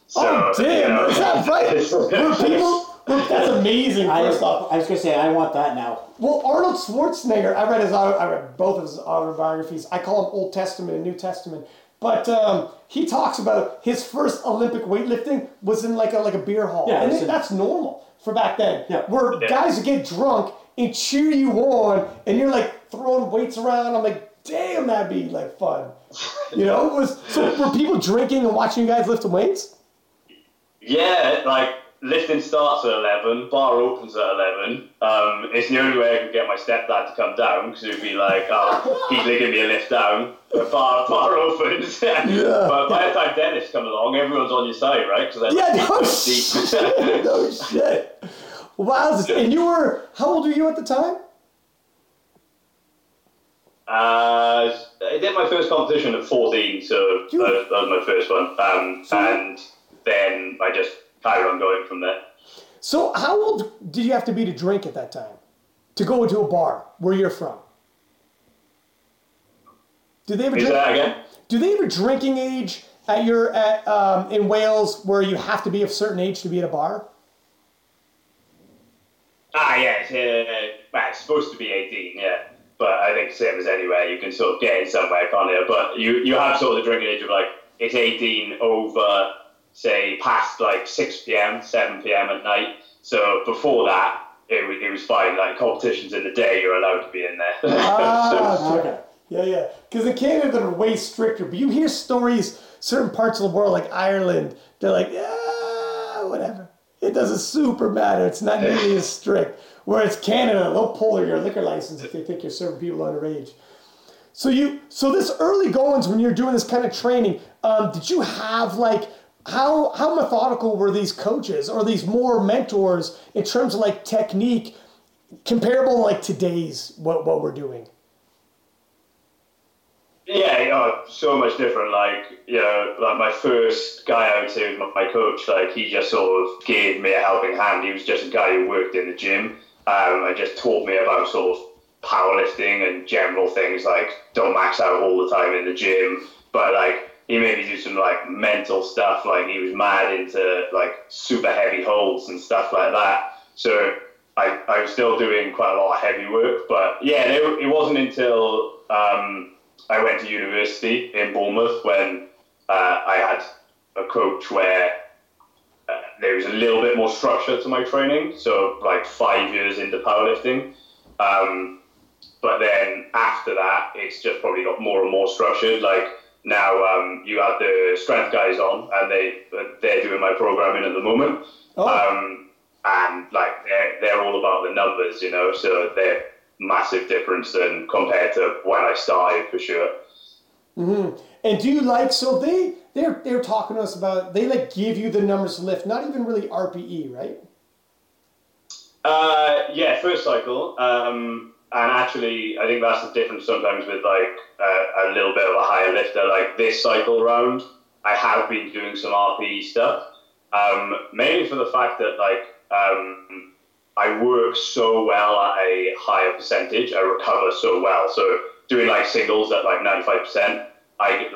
So, oh damn! Is that right? Were people? That's amazing. I was gonna say I want that now. Well, Arnold Schwarzenegger, I read both of his autobiographies. I call them Old Testament and New Testament. But he talks about his first Olympic weightlifting was in like a beer hall. Yeah, and that's normal for back then. Yeah. Where guys would get drunk and cheer you on, and you're like throwing weights around. I'm like, damn, that'd be like fun. You know, were people drinking and watching you guys lift weights? Yeah, like lifting starts at 11, bar opens at 11. It's the only way I could get my stepdad to come down, because he'd be like, oh, he's giving me a lift down. Bar opens. Yeah. But by the time Dennis comes along, everyone's on your side, right? No shit. Wow. And you were, how old were you at the time? I did my first competition at 14, so that was my first one. And then I just carried on going from there. So how old did you have to be to drink at that time? To go into a bar where you're from? Do they have a drinking age in Wales where you have to be of certain age to be at a bar? Yeah, it's supposed to be 18, yeah. But I think same as anywhere, you can sort of get in somewhere, can't you? But you have sort of the drinking age of like, it's 18 over, say, past like 6 p.m, 7 p.m. at night. So before that, it was fine. Like competitions in the day, you're allowed to be in there. Okay. Yeah. Because in Canada, they're way stricter. But you hear stories, certain parts of the world, like Ireland, they're like, whatever. It doesn't super matter. It's not nearly as strict. Whereas Canada, they'll pull your liquor license if they think you're serving people underage. So this early goings when you're doing this kind of training, did you have like, how methodical were these coaches or these more mentors in terms of like technique comparable like today's what we're doing? Yeah, so much different. Like my first guy I would say was my coach. Like he just sort of gave me a helping hand. He was just a guy who worked in the gym and just taught me about sort of powerlifting and general things like don't max out all the time in the gym. But like he made me do some like mental stuff. Like he was mad into like super heavy holds and stuff like that. So I was still doing quite a lot of heavy work. But yeah, it wasn't until I went to university in Bournemouth when I had a coach where there was a little bit more structure to my training, so like 5 years into powerlifting. But then after that, it's just probably got more and more structured. Like now you have the Strength Guys on, and they're doing my programming at the moment. Oh. And like they're all about the numbers, you know, so they're massive difference than compared to when I started, for sure. Mm-hmm. And do you they're talking to us about, they like give you the numbers to lift, not even really RPE, right? Yeah, first cycle. And actually, I think that's the difference sometimes with like a little bit of a higher lifter. Like this cycle round, I have been doing some RPE stuff, mainly for the fact that like, I work so well at a higher percentage. I recover so well. So doing like singles at like 95%, I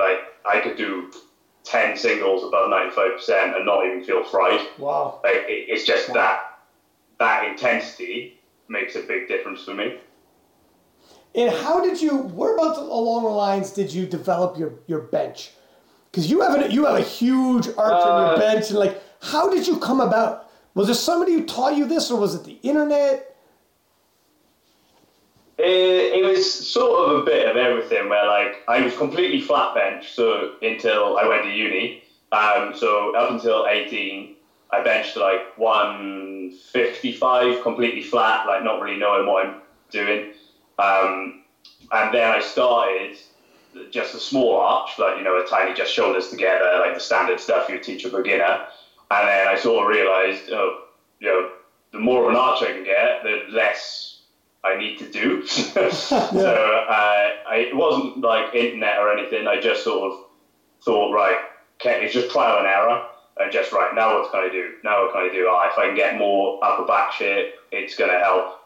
could do 10 singles above 95% and not even feel fried. Wow! Like it's just that intensity makes a big difference for me. And whereabouts along the lines did you develop your bench? Because you have a huge arch on your bench, and like how did you come about? Was there somebody who taught you this, or was it the internet? It was sort of a bit of everything, where like I was completely flat bench, so until I went to uni. So up until 18, I benched like 155, completely flat, like not really knowing what I'm doing. And then I started just a small arch, like, you know, a tiny, just shoulders together, like the standard stuff you would teach a beginner. And then I sort of realized, oh, you know, the more of an arch I can get, the less I need to do. It wasn't like internet or anything. I just sort of thought, right, it's just trial and error. And just, right, now what can I do? Now what can I do? If I can get more upper back shape, it's going to help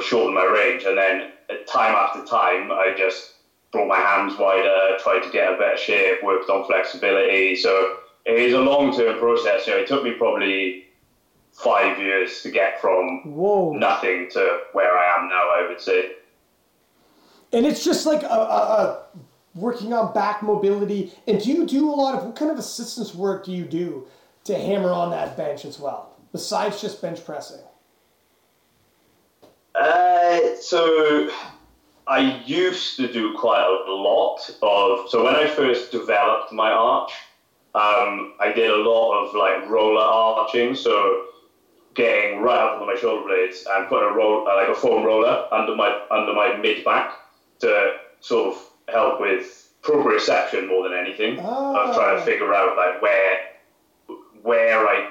shorten my range. And then time after time, I just brought my hands wider, tried to get a better shape, worked on flexibility. So it is a long-term process. You know, it took me probably 5 years to get from nothing to where I am now, I would say. And it's just like a working on back mobility. And do you do a lot of, what kind of assistance work do you do to hammer on that bench as well, besides just bench pressing? So I used to do quite a lot of, so when I first developed my arch, I did a lot of like roller arching, so getting right up onto my shoulder blades and putting a roll, like a foam roller under my mid back to sort of help with proprioception more than anything. I was trying to figure out like where I,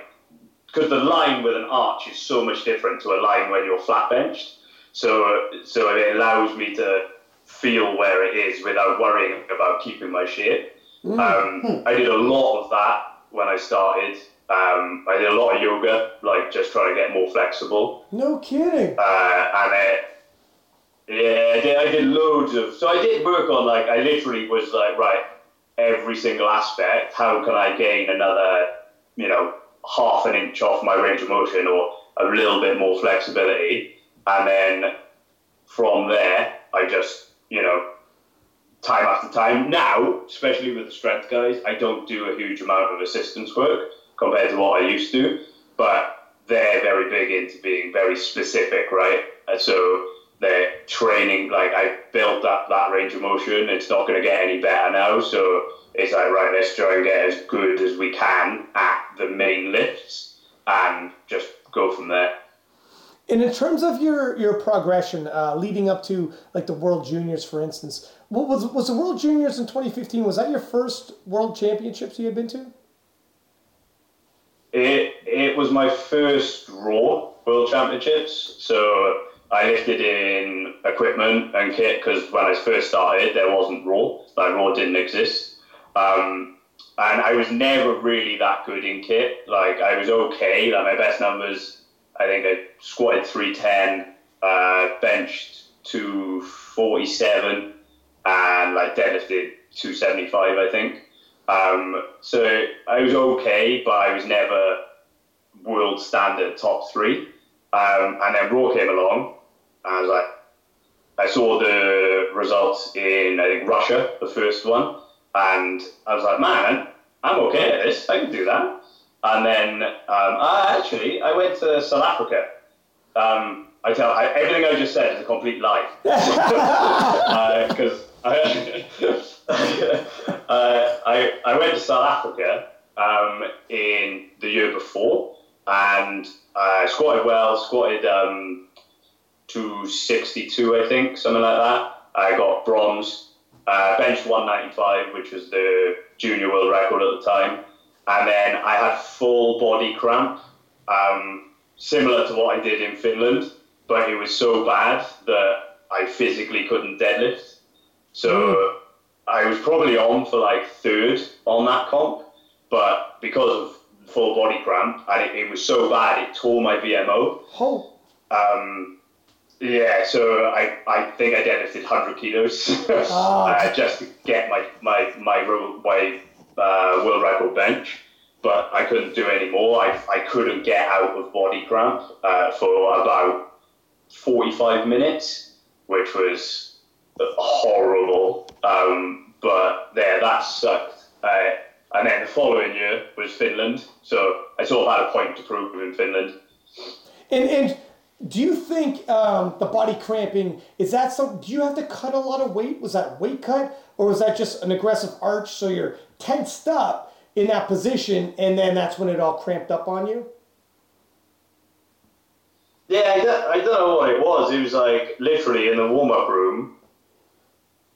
because the line with an arch is so much different to a line when you're flat benched. So it allows me to feel where it is without worrying about keeping my shape. I did a lot of that when I started. I did a lot of yoga, like just trying to get more flexible. No kidding. I did loads of. So I did work on like, I literally was like, right, every single aspect. How can I gain another, you know, half an inch off my range of motion or a little bit more flexibility? And then from there, I just, you know, time after time. Now, especially with the strength guys, I don't do a huge amount of assistance work compared to what I used to, but they're very big into being very specific, right? And so they're training, like I built up that range of motion. It's not going to get any better now. So it's like, right, let's try and get as good as we can at the main lifts and just go from there. And in terms of your progression leading up to like the World Juniors, for instance, what was the World Juniors in 2015? Was that your first World Championships you had been to? It was my first Raw World Championships. So I lifted in equipment and kit because when I first started, there wasn't Raw. Like Raw didn't exist, and I was never really that good in kit. Like I was okay. Like my best numbers, I think I squatted 310, benched 247, and like deadlifted 275, I think. So I was okay, but I was never world standard top three. And then Raw came along, and I was like, I saw the results in, I think, Russia, the first one, and I was like, man, I'm okay at this, I can do that. And then, I went to South Africa. Everything I just said is a complete lie. Because I went to South Africa in the year before, and I squatted 262, I think, something like that. I got bronze, benched 195, which was the junior world record at the time. And then I had full body cramp, similar to what I did in Finland, but it was so bad that I physically couldn't deadlift. So I was probably on for like third on that comp, but because of full body cramp, and it was so bad, it tore my VMO. Oh. Yeah, so I think I deadlifted 100 kilos just to get my world record bench, but I couldn't do any more. I couldn't get out of body cramp for about 45 minutes, which was horrible. But there, that sucked. And then the following year was Finland, so I sort of had a point to prove in Finland. And do you think the body cramping, is that something, do you have to cut a lot of weight? Was that weight cut, or was that just an aggressive arch so you're tensed up in that position and then that's when it all cramped up on you? Yeah, I don't know what it was. It was like literally in the warm-up room,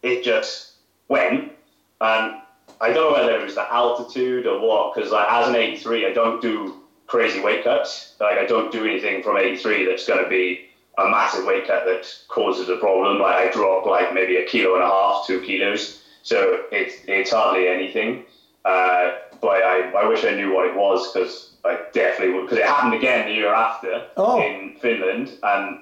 it just went, and I don't know whether it was the altitude or what, because like, as an 83, I don't do crazy weight cuts. Like, I don't do anything from 83 that's going to be a massive weight cut that causes a problem. Like, I drop like maybe 1.5 kilos, 2 kilos, so it's hardly anything. But I wish I knew what it was, because I definitely would, because it happened again the year after in Finland, and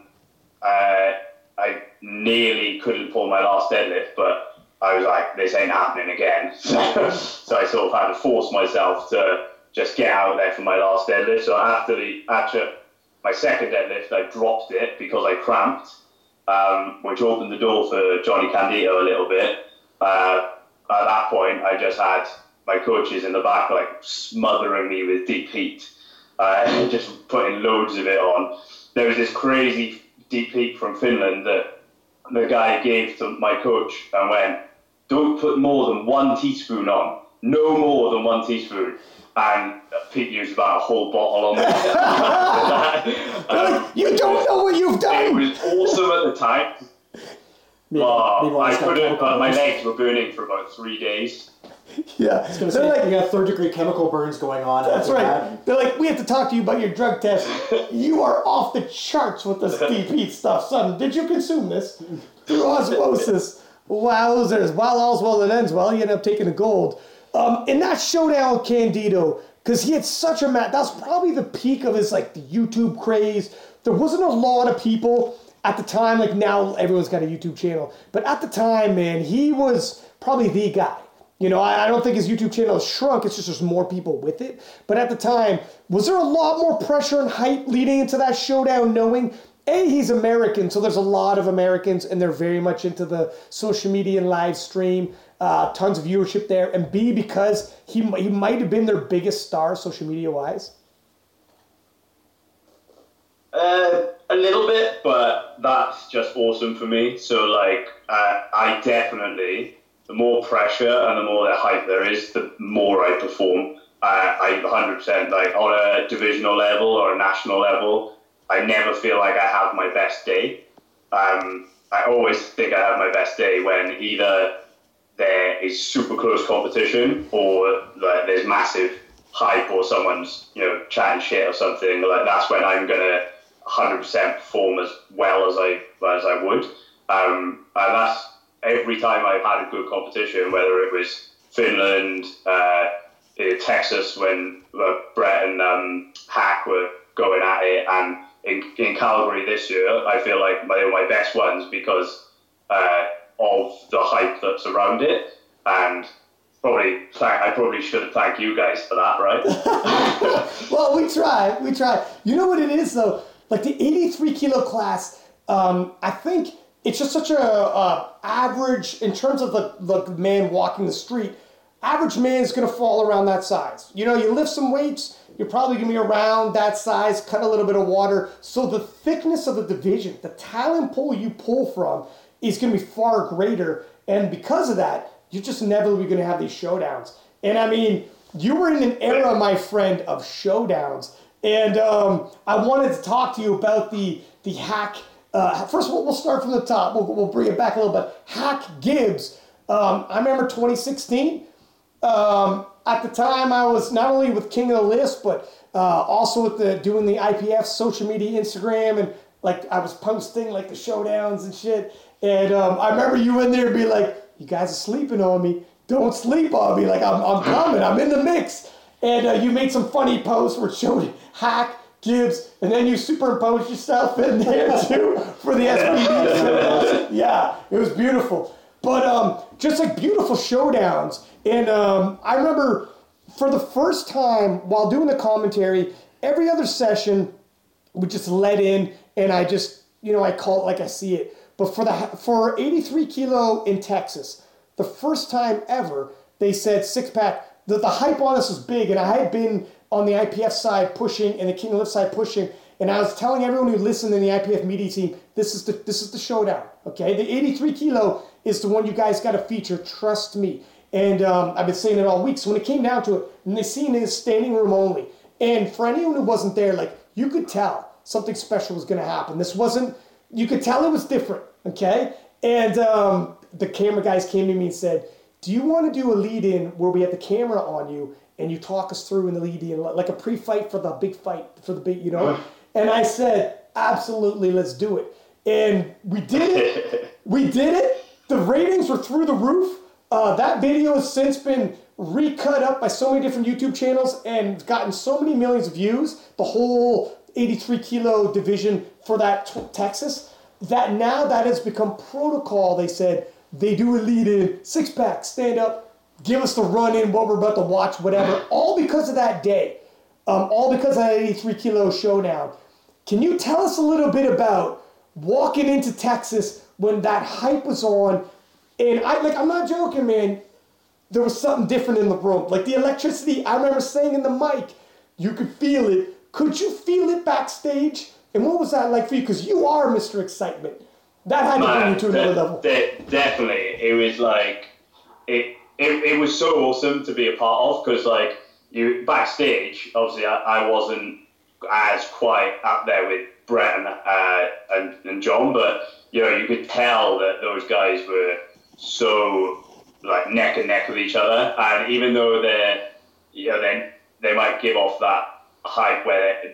I nearly couldn't pull my last deadlift, but I was like, this ain't happening again. So I sort of had to force myself to just get out there for my last deadlift. So after my second deadlift, I dropped it because I cramped, which opened the door for Johnny Candito a little bit. At that point, I just had my coaches in the back like smothering me with deep heat, just putting loads of it on. There was this crazy deep heat from Finland that the guy gave to my coach and went, don't put more than 1 teaspoon on, no more than 1 teaspoon. And Pete used about a whole bottle on there. You don't know what you've done. It was awesome at the time. Well, I couldn't, but my legs were burning for about 3 days. Yeah. I was going to say, like, you got third-degree chemical burns going on. That's right. That. They're like, we have to talk to you about your drug test. You are off the charts with this deep heat stuff, son. Did you consume this through osmosis? Wowzers. While all's well that ends well, you end up taking the gold. And that showdown with Candito, because he had such a match. That's probably the peak of his, like, the YouTube craze. There wasn't a lot of people at the time. Like, now everyone's got a YouTube channel. But at the time, man, he was probably the guy. You know, I don't think his YouTube channel has shrunk. It's just there's more people with it. But at the time, was there a lot more pressure and hype leading into that showdown, knowing, A, he's American, so there's a lot of Americans, and they're very much into the social media and live stream, tons of viewership there, and B, because he might have been their biggest star social media-wise? A little bit, but that's just awesome for me. So, like, I definitely... The more pressure and the more the hype there is, the more I perform. I 100%, like, on a divisional level or a national level, I never feel like I have my best day. I always think I have my best day when either there is super close competition or like there's massive hype or someone's, you know, chatting shit or something. Like, that's when I'm gonna 100% perform as well as I would. And that's every time I've had a good competition, whether it was Finland, Texas when Brett and Hack were going at it, and in Calgary this year, I feel like they were my best ones because of the hype that's around it. And I probably should have thanked you guys for that, right? Well, we try. You know what it is, though? Like, the 83-kilo class, I think... It's just such a average, in terms of the man walking the street, average man's going to fall around that size. You know, you lift some weights, you're probably going to be around that size, cut a little bit of water. So the thickness of the division, the talent pool you pull from is going to be far greater. And because of that, you're just inevitably going to have these showdowns. And I mean, you were in an era, my friend, of showdowns. And I wanted to talk to you about the Hack. First of all, we'll start from the top. We'll bring it back a little bit. Hack Gibbs. I remember 2016. At the time, I was not only with King of the List, but also with doing the IPF social media, Instagram, and like I was posting like the showdowns and shit. And I remember you in there being like, "You guys are sleeping on me. Don't sleep on me. Like I'm coming. I'm in the mix." And you made some funny posts where it showed Hack Gibbs, and then you superimposed yourself in there too for the SPB. Yeah, it was beautiful. But just like beautiful showdowns. And I remember for the first time while doing the commentary, every other session we just let in, and I just, you know, I call it like I see it. But for 83 kilo in Texas, the first time ever, they said six pack. The hype on us was big, and I had been on the IPF side pushing and the King of Lift side pushing, and I was telling everyone who listened in the IPF media team, this is the showdown, okay? The 83 kilo is the one you guys got to feature, trust me. And I've been saying it all week, so when it came down to it, and they seen it as standing room only, and for anyone who wasn't there, like, you could tell something special was going to happen. This wasn't, you could tell it was different, okay? And the camera guys came to me and said, do you want to do a lead-in where we have the camera on you and you talk us through in the lead-in, like a pre-fight for the big fight, for the big, you know? And I said, absolutely, let's do it. And we did it. We did it. The ratings were through the roof. That video has since been recut up by so many different YouTube channels and gotten so many millions of views, the whole 83-kilo division for that Texas, that now that has become protocol. They said, they do a lead-in, six-pack, stand up, give us the run-in, what we're about to watch, whatever, all because of that day, all because of that 83-kilo showdown. Can you tell us a little bit about walking into Texas when that hype was on? And I'm not joking, man. There was something different in the room. Like the electricity, I remember saying in the mic, you could feel it. Could you feel it backstage? And what was that like for you? Because you are Mr. Excitement. That had to bring you to another level. Definitely. It was like, it was so awesome to be a part of, because like you backstage, obviously I wasn't as quite up there with Brett and John, but you know, you could tell that those guys were so like neck and neck with each other. And even though they're, you know, they might give off that hype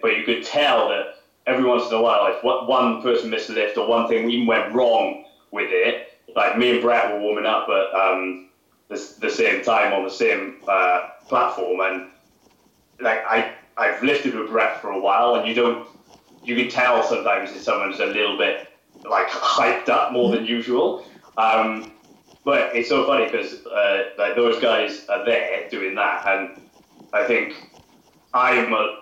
but you could tell that every once in a while, like what one person missed a lift or one thing even went wrong with it. Like me and Brett were warming up at the same time on the same platform, and like I've lifted with Brett for a while, and you can tell sometimes if someone's a little bit like hyped up more than usual. But it's so funny because like those guys are there doing that, and I think I'm a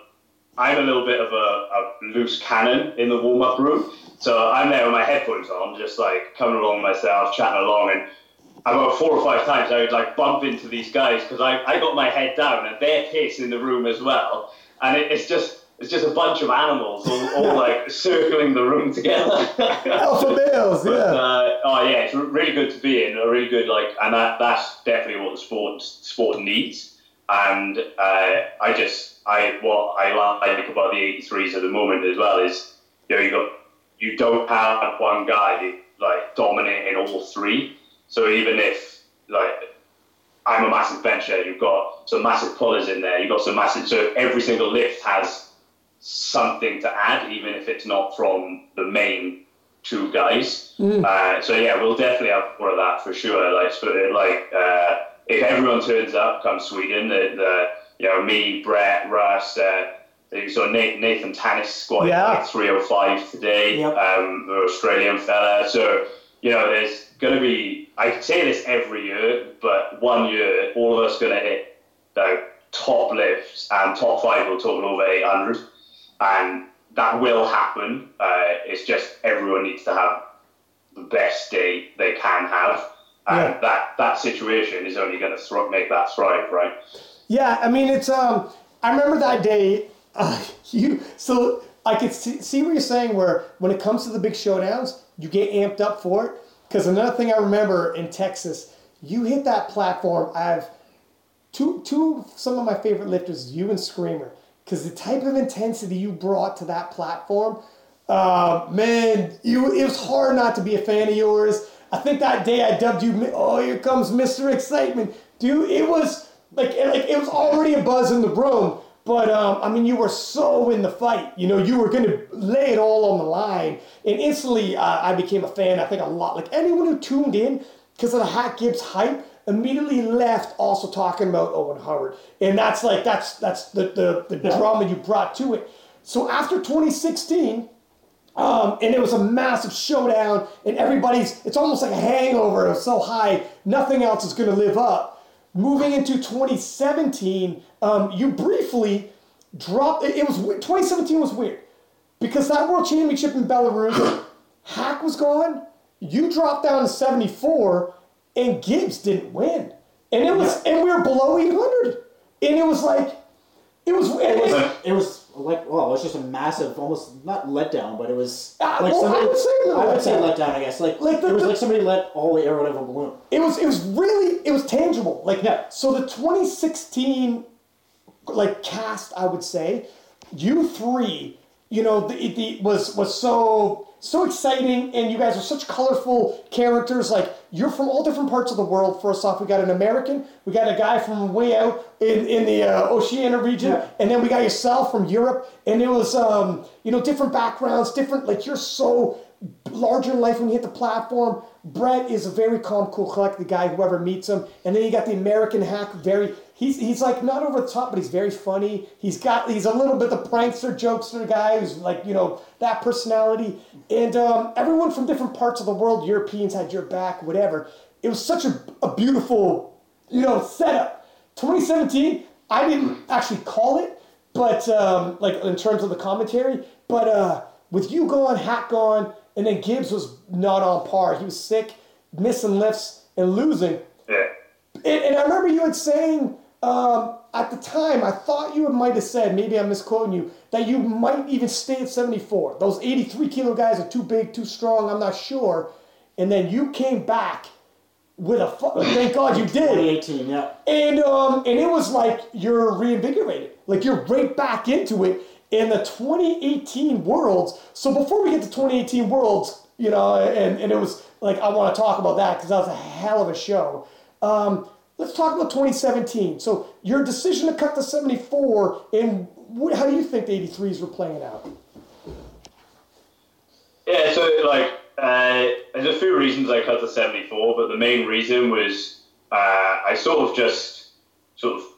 little bit of a loose cannon in the warm-up room. So I'm there with my headphones on, just like coming along myself, chatting along, and about 4 or 5 times I would like bump into these guys because I got my head down and they're pacing the room as well, and it's just a bunch of animals all like circling the room together. Alpha males, yeah. Yeah, it's really good to be in. A really good like, and that's definitely what the sport needs. And what I like about the 83s at the moment as well is, you know, you don't have one guy like dominating all three. So even if, like, I'm a massive bencher, you've got some massive pullers in there, so every single lift has something to add, even if it's not from the main two guys. So yeah, we'll definitely have more of that for sure. If everyone turns up, come Sweden, me, Brett, Russ, so Nathan Tanis squatted like 305 today, the Australian fella. So, you know, there's going to be, I say this every year, but one year, all of us are going to hit like top lifts and top 5 will total over 800. And that will happen. It's just everyone needs to have the best day they can have. And that situation is only going to make that thrive, right? Yeah, I mean, it's, I remember that day, so I could see what you're saying, where when it comes to the big showdowns, you get amped up for it. Because another thing I remember in Texas, you hit that platform. I have two some of my favorite lifters, you and Screamer, because the type of intensity you brought to that platform, it was hard not to be a fan of yours. I think that day I dubbed you, oh, here comes Mr. Excitement, dude. It was like it was already a buzz in the room, but you were so in the fight. You know, you were going to lay it all on the line, and instantly I became a fan. I think a lot, like anyone who tuned in because of the Hack Gibbs hype, immediately left also talking about Owen Hubbard, and that's like that's the drama you brought to it. So after 2016. And it was a massive showdown, and it's almost like a hangover. It was so high, nothing else is going to live up. Moving into 2017, you briefly dropped, it was, 2017 was weird, because that World Championship in Belarus, Hack was gone, you dropped down to 74, and Gibbs didn't win. And we were below 800. And it was like, it was just a massive, almost not letdown, but it was like somebody. I would say letdown, I guess. It was like somebody let all the air out of a balloon. It was really tangible. So the 2016 cast, I would say, you three you know, it was so exciting, and you guys are such colorful characters. Like, you're from all different parts of the world. First off, we got an American, we got a guy from way out in the Oceania region, yeah. And then we got yourself from Europe, and it was, you know, different backgrounds, different, like, you're so larger in life when you hit the platform. Brett is a very calm, cool, collected guy, whoever meets him. And then you got the American Hack, he's like not over the top, but he's very funny. He's a little bit the prankster, jokester guy who's like, you know, that personality. And everyone from different parts of the world, Europeans had your back, whatever. It was such a beautiful, you know, setup. 2017, I didn't actually call it, but like in terms of the commentary, but with you gone, Hack gone, and then Gibbs was not on par. He was sick, missing lifts, and losing. Yeah. And I remember you had saying, at the time, I thought you might have said, maybe I'm misquoting you, that you might even stay at 74. Those 83-kilo guys are too big, too strong, I'm not sure. And then you came back with a... thank God you did. 2018, yeah. And it was like you're reinvigorated. Like, you're right back into it. In the 2018 Worlds, so before we get to 2018 Worlds, you know, and it was like, I want to talk about that because that was a hell of a show. Let's talk about 2017. So your decision to cut to 74, and how do you think the 83s were playing out? Yeah, so like, there's a few reasons I cut to 74, but the main reason was I sort of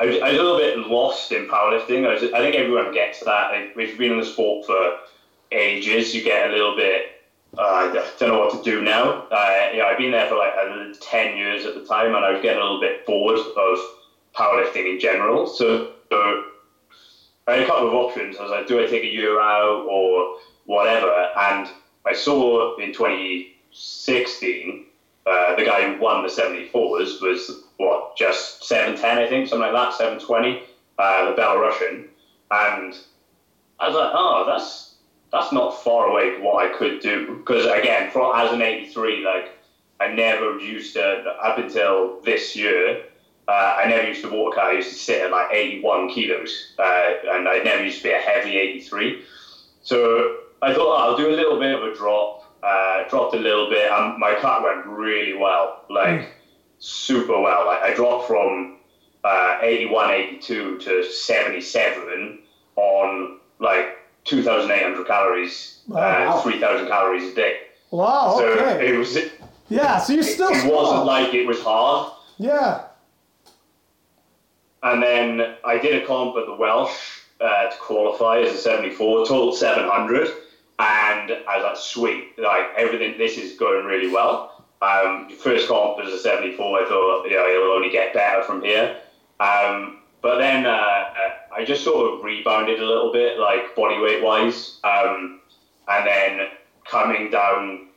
I was a little bit lost in powerlifting. I think everyone gets that. If you've been in the sport for ages, you get a little bit, I don't know what to do now. You know, I've been there for like 10 years at the time, and I was getting a little bit bored of powerlifting in general. So I had a couple of options. I was like, do I take a year out or whatever? And I saw in 2016, the guy who won the 74s was just 7'10", I think, something like that, 7'20", the Belarusian. And I was like, oh, that's not far away from what I could do. Because, again, as an 83, like, I never used to, up until this year, I never used to water cut. I used to sit at, like, 81 kilos. And I never used to be a heavy 83. So I thought, I'll do a little bit of a drop. Dropped a little bit. My cut went really well, like super well. Like, I dropped from 81, 82 to 77 on like 2,800 calories, wow. 3,000 calories a day. Wow. So okay. It was. Yeah. So you're still. It wasn't like it was hard. Yeah. And then I did a comp at the Welsh to qualify as a 74, total 700. And I was like, sweet, like, everything, this is going really well. First comp was a 74, I thought, you know, it'll only get better from here. But then I just sort of rebounded a little bit, like, body weight-wise. And then coming down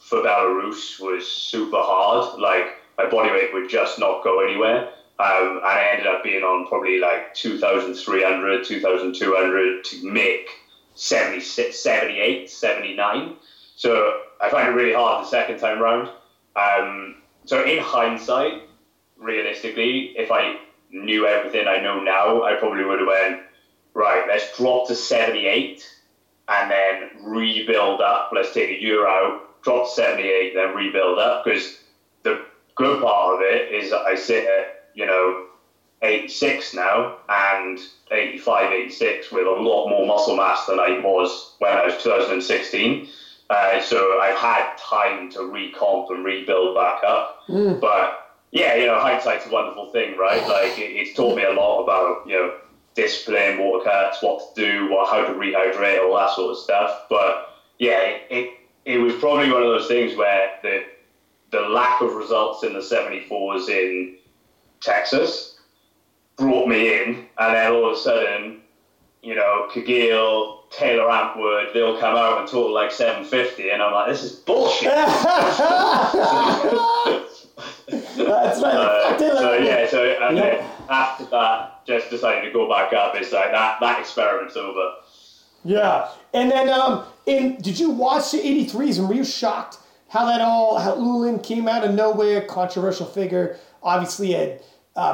for Belarus was super hard. Like, my body weight would just not go anywhere. And I ended up being on probably, like, 2,300, 2,200 to make 76, 78, 79. So I find it really hard the second time round. So in hindsight, realistically, if I knew everything I know now, I probably would have went, right, let's drop to 78 and then rebuild up. Let's take a year out, drop to 78, then rebuild up. Because the good part of it is that I sit at, you know, 86 now, and 85, 86 with a lot more muscle mass than I was when I was 2016. So I've had time to recomp and rebuild back up. Mm. But yeah, you know, hindsight's a wonderful thing, right? Like, it's taught me a lot about, you know, discipline, water cuts, what to do, how to rehydrate, all that sort of stuff. But yeah, it was probably one of those things where the lack of results in the 74s in Texas brought me in, and then all of a sudden, you know, Kagil, Taylor Ampwood, they'll come out and talk like 750, and I'm like, this is bullshit. That's right. So after that, just decided to go back up. It's like that experiment's over. Yeah, and then did you watch the 83s, and were you shocked how Ulan came out of nowhere, controversial figure, obviously had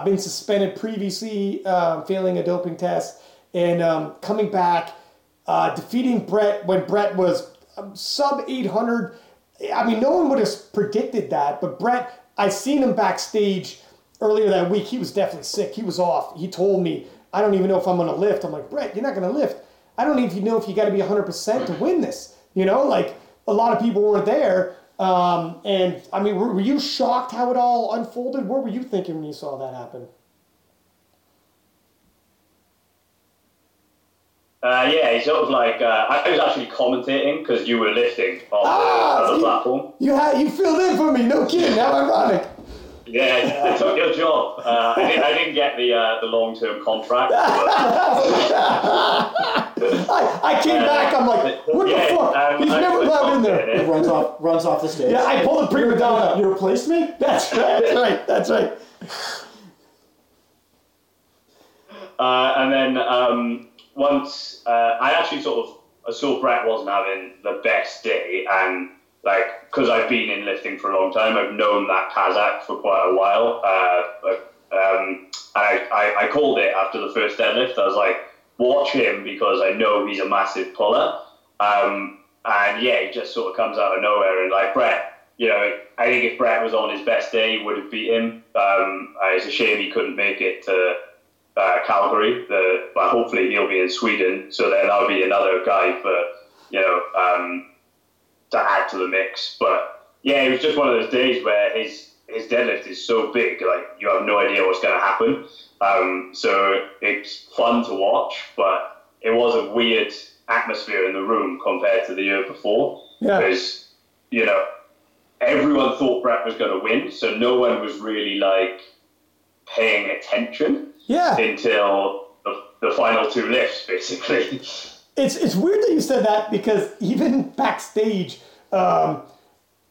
been suspended previously, failing a doping test, and coming back, defeating Brett when Brett was sub 800. I mean, no one would have predicted that, but Brett, I seen him backstage earlier that week. He was definitely sick. He was off. He told me, I don't even know if I'm going to lift. I'm like, Brett, you're not going to lift. I don't even know if you got to be 100% to win this. You know, like a lot of people weren't there. And I mean, were you shocked how it all unfolded? What were you thinking when you saw that happen? Yeah, it's sort of like, I was actually commentating because you were lifting on the platform. You filled in for me, no kidding, how ironic. Yeah, they took your job. I didn't get the long-term contract. I came back, I'm like, what the fuck? He's never allowed in there. It runs off the stage. Yeah, I pulled a prima donna. You replaced me? That's right. And then once, I actually sort of I saw Brett wasn't having the best day, and like, because I've been in lifting for a long time, I've known that Kazakh for quite a while. I called it after the first deadlift. I was like, watch him because I know he's a massive puller. And yeah, he just sort of comes out of nowhere. And like Brett, you know, I think if Brett was on his best day, he would have beat him. It's a shame he couldn't make it to Calgary. But hopefully he'll be in Sweden. So then I'll be another guy for, you know, to add to the mix. But yeah, it was just one of those days where his deadlift is so big, like you have no idea what's going to happen. So it's fun to watch, but it was a weird atmosphere in the room compared to the year before. Yeah. Because, you know, everyone thought Brett was going to win, so no one was really like paying attention until the final two lifts, basically. It's weird that you said that because even backstage, I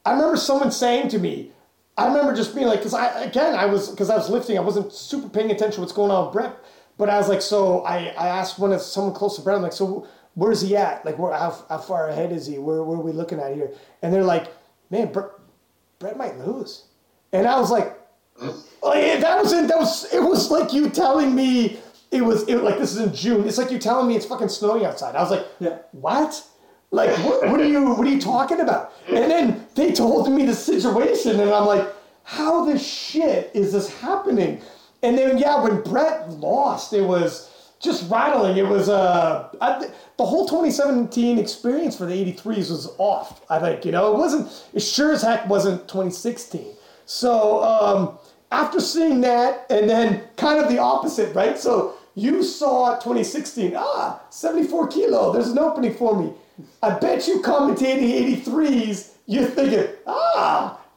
remember someone saying to me, I remember just being like, because I was lifting, I wasn't super paying attention to what's going on with Brett, but I was like, so I asked someone close to Brett, I'm like, so where's he at? Like, how far ahead is he? Where are we looking at here? And they're like, man, Brett might lose. And I was like, it was like you telling me. It was like, this is in June. It's like you're telling me it's fucking snowing outside. I was like, what? Like, what are you talking about? And then they told me the situation, and I'm like, how the shit is this happening? And then, when Brett lost, it was just rattling. It was, the whole 2017 experience for the 83s was off, I think, you know? It sure as heck wasn't 2016. So, after seeing that, and then kind of the opposite, right? So you saw 2016, 74 kilo, there's an opening for me. I bet you commentating 83s, you're thinking,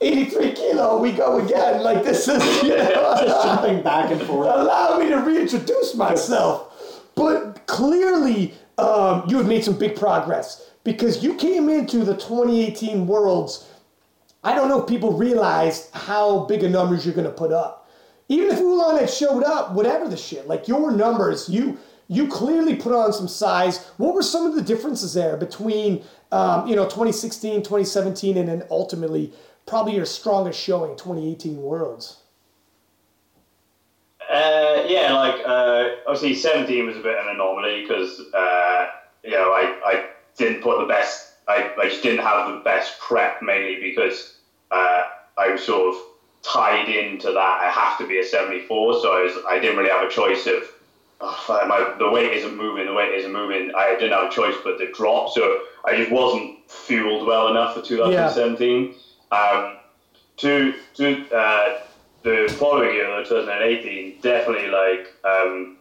83 kilo, we go again. Like, this is, you know. Just jumping back and forth. Allow me to reintroduce myself. But clearly, you have made some big progress because you came into the 2018 Worlds. I don't know if people realize how big a numbers you're going to put up. Even if Ulan had showed up, whatever the shit, like your numbers, you clearly put on some size. What were some of the differences there between, 2016, 2017, and then ultimately probably your strongest showing, 2018 Worlds? Obviously 17 was a bit of an anomaly because, I didn't put the best. I just didn't have the best prep, mainly because I was sort of tied into that. I have to be a 74, so I didn't really have a choice of, the weight isn't moving, I didn't have a choice but to drop, so I just wasn't fueled well enough for 2017. Yeah. To the following year, 2018, definitely, like, I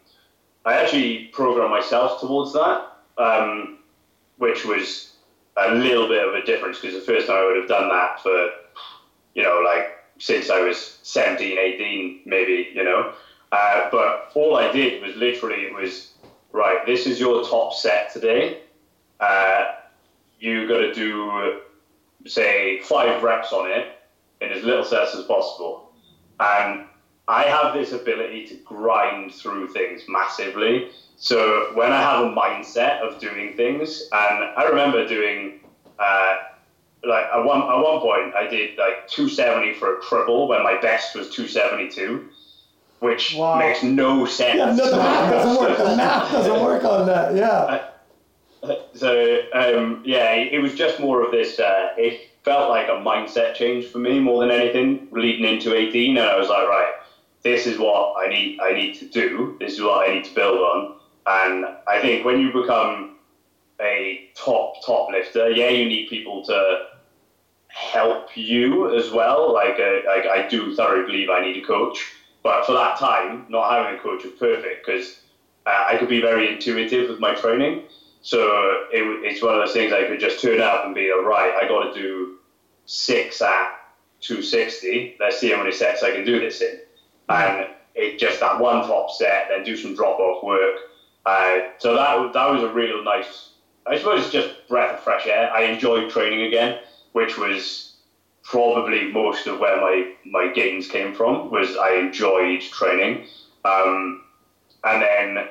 actually programmed myself towards that, which was a little bit of a difference because the first time I would have done that for, since I was 17, 18, maybe, but all I did was literally, it was, right, this is your top set today. You got to do, say, 5 reps on it in as little sets as possible. And I have this ability to grind through things massively. So when I have a mindset of doing things, and I remember doing, at one point I did like 270 for a triple when my best was 272, which makes no sense. Yeah, the math doesn't work on that, yeah. So, yeah, it was just more of this, it felt like a mindset change for me more than anything, leading into 18, and I was like, right, this is what I need to do, this is what I need to build on. And I think when you become a top lifter, yeah, you need people to help you as well. Like I do thoroughly believe I need a coach, but for that time, not having a coach was perfect because I could be very intuitive with my training. So it's one of those things I could just turn up and be, all right, I got to do 6 at 260. Let's see how many sets I can do this in. And it just that one top set, then do some drop-off work. So that was a real nice, I suppose it's just breath of fresh air. I enjoyed training again, which was probably most of where my gains came from, was I enjoyed training. And then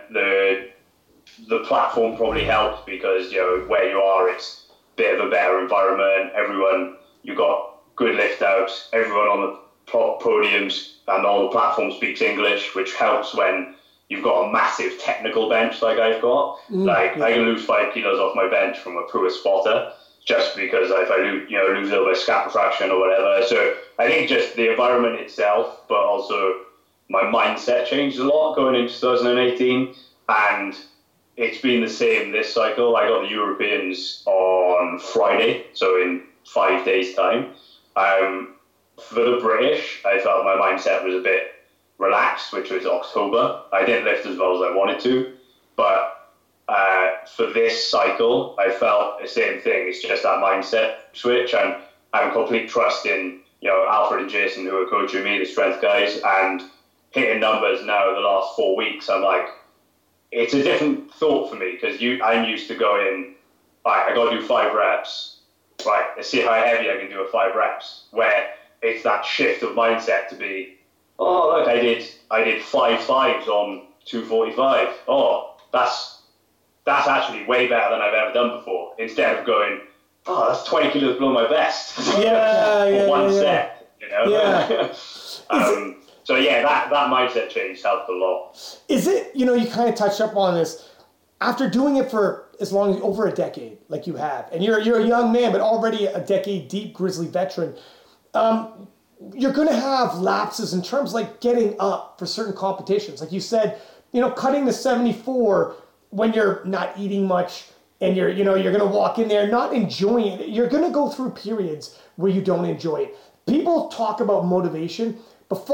the platform probably helped because, you know, where you are, it's a bit of a better environment. Everyone, you got good lift outs, everyone on the podiums and on the platform speaks English, which helps when you've got a massive technical bench like I've got. Like, I can lose 5 kilos off my bench from a poor spotter just because if I lose a little bit of scap fraction or whatever. So I think just the environment itself, but also my mindset changed a lot going into 2018, and it's been the same this cycle. I got the Europeans on Friday, so in 5 days' time. For the British, I felt my mindset was a bit relaxed, which was October. I didn't lift as well as I wanted to, but for this cycle, I felt the same thing. It's just that mindset switch, and I'm complete trust in, you know, Alfred and Jason, who are coaching me, the strength guys, and hitting numbers now the last 4 weeks. I'm like, it's a different thought for me because I'm used to going, all right, I got to do 5 reps. Right, let's see how heavy I can do at 5 reps. Where it's that shift of mindset to be, oh look, I did 5 5s on 245. Oh, that's actually way better than I've ever done before. Instead of going, oh, that's 20 kilos below my best. Set, you know. Yeah. So yeah, that mindset change helped a lot. Is it, you know, you kind of touched up on this, after doing it for as long as over a decade, like you have, and you're a young man, but already a decade deep grizzly veteran, you're going to have lapses in terms like getting up for certain competitions. Like you said, you know, cutting the 74 when you're not eating much and you're, you know, you're going to walk in there not enjoying it. You're going to go through periods where you don't enjoy it. People talk about motivation. But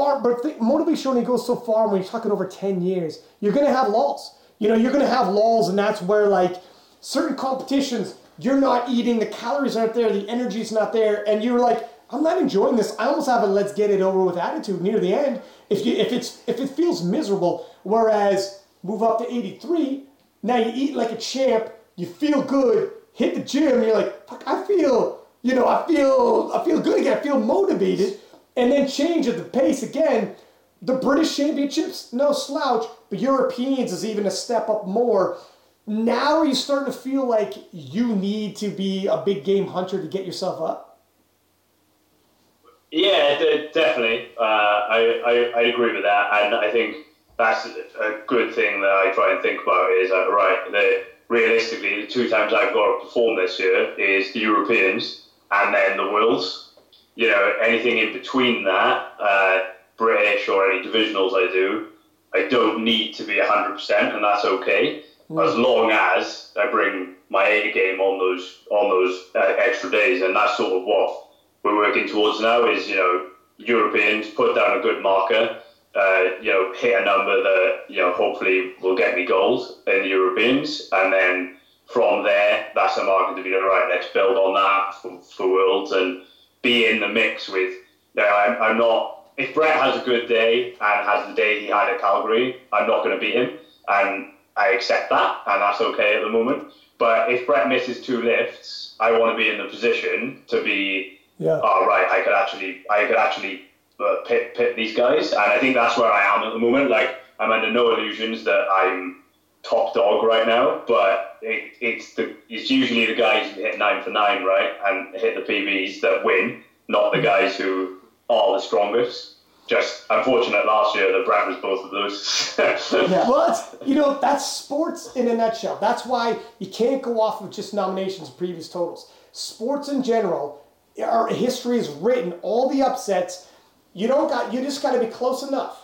motivation only goes so far. When you're talking over 10 years, you're going to have lulls. You know, you're going to have lulls, and that's where, like, certain competitions, you're not eating, the calories aren't there, the energy's not there, and you're like, I'm not enjoying this. I almost have a let's get it over with attitude near the end if it feels miserable. Whereas move up to 83, now you eat like a champ, you feel good, hit the gym, you're like, fuck, I feel good again, I feel motivated. And then change at the pace again. The British Championships, no slouch, but Europeans is even a step up more. Now are you starting to feel like you need to be a big game hunter to get yourself up? Yeah, definitely. I agree with that. And I think that's a good thing that I try and think about is, right, that realistically, the 2 times I've got to perform this year is the Europeans and then the Worlds. You know, anything in between that, British or any divisionals I do, I don't need to be 100%, and that's okay, as long as I bring my A game on those extra days, and that's sort of what we're working towards now is, you know, Europeans, put down a good marker, you know, hit a number that, you know, hopefully will get me gold in the Europeans, and then from there, that's a marker to be, all right, let's build on that for Worlds, and be in the mix with, you know, I'm not, if Brett has a good day and has the day he had at Calgary, I'm not going to beat him, and I accept that, and that's okay at the moment. But if Brett misses 2 lifts, I want to be in the position to be, right, I could actually pit these guys, and I think that's where I am at the moment. Like, I'm under no illusions that I'm top dog right now, but it's usually the guys who hit 9 for 9, right, and hit the PBs that win, not the guys who are the strongest. just unfortunate last year that Brad was both of those. Yeah, well, you know, that's sports in a nutshell. That's why you can't go off of just nominations and previous totals. Sports in general, our history is written, all the upsets. You just got to be close enough.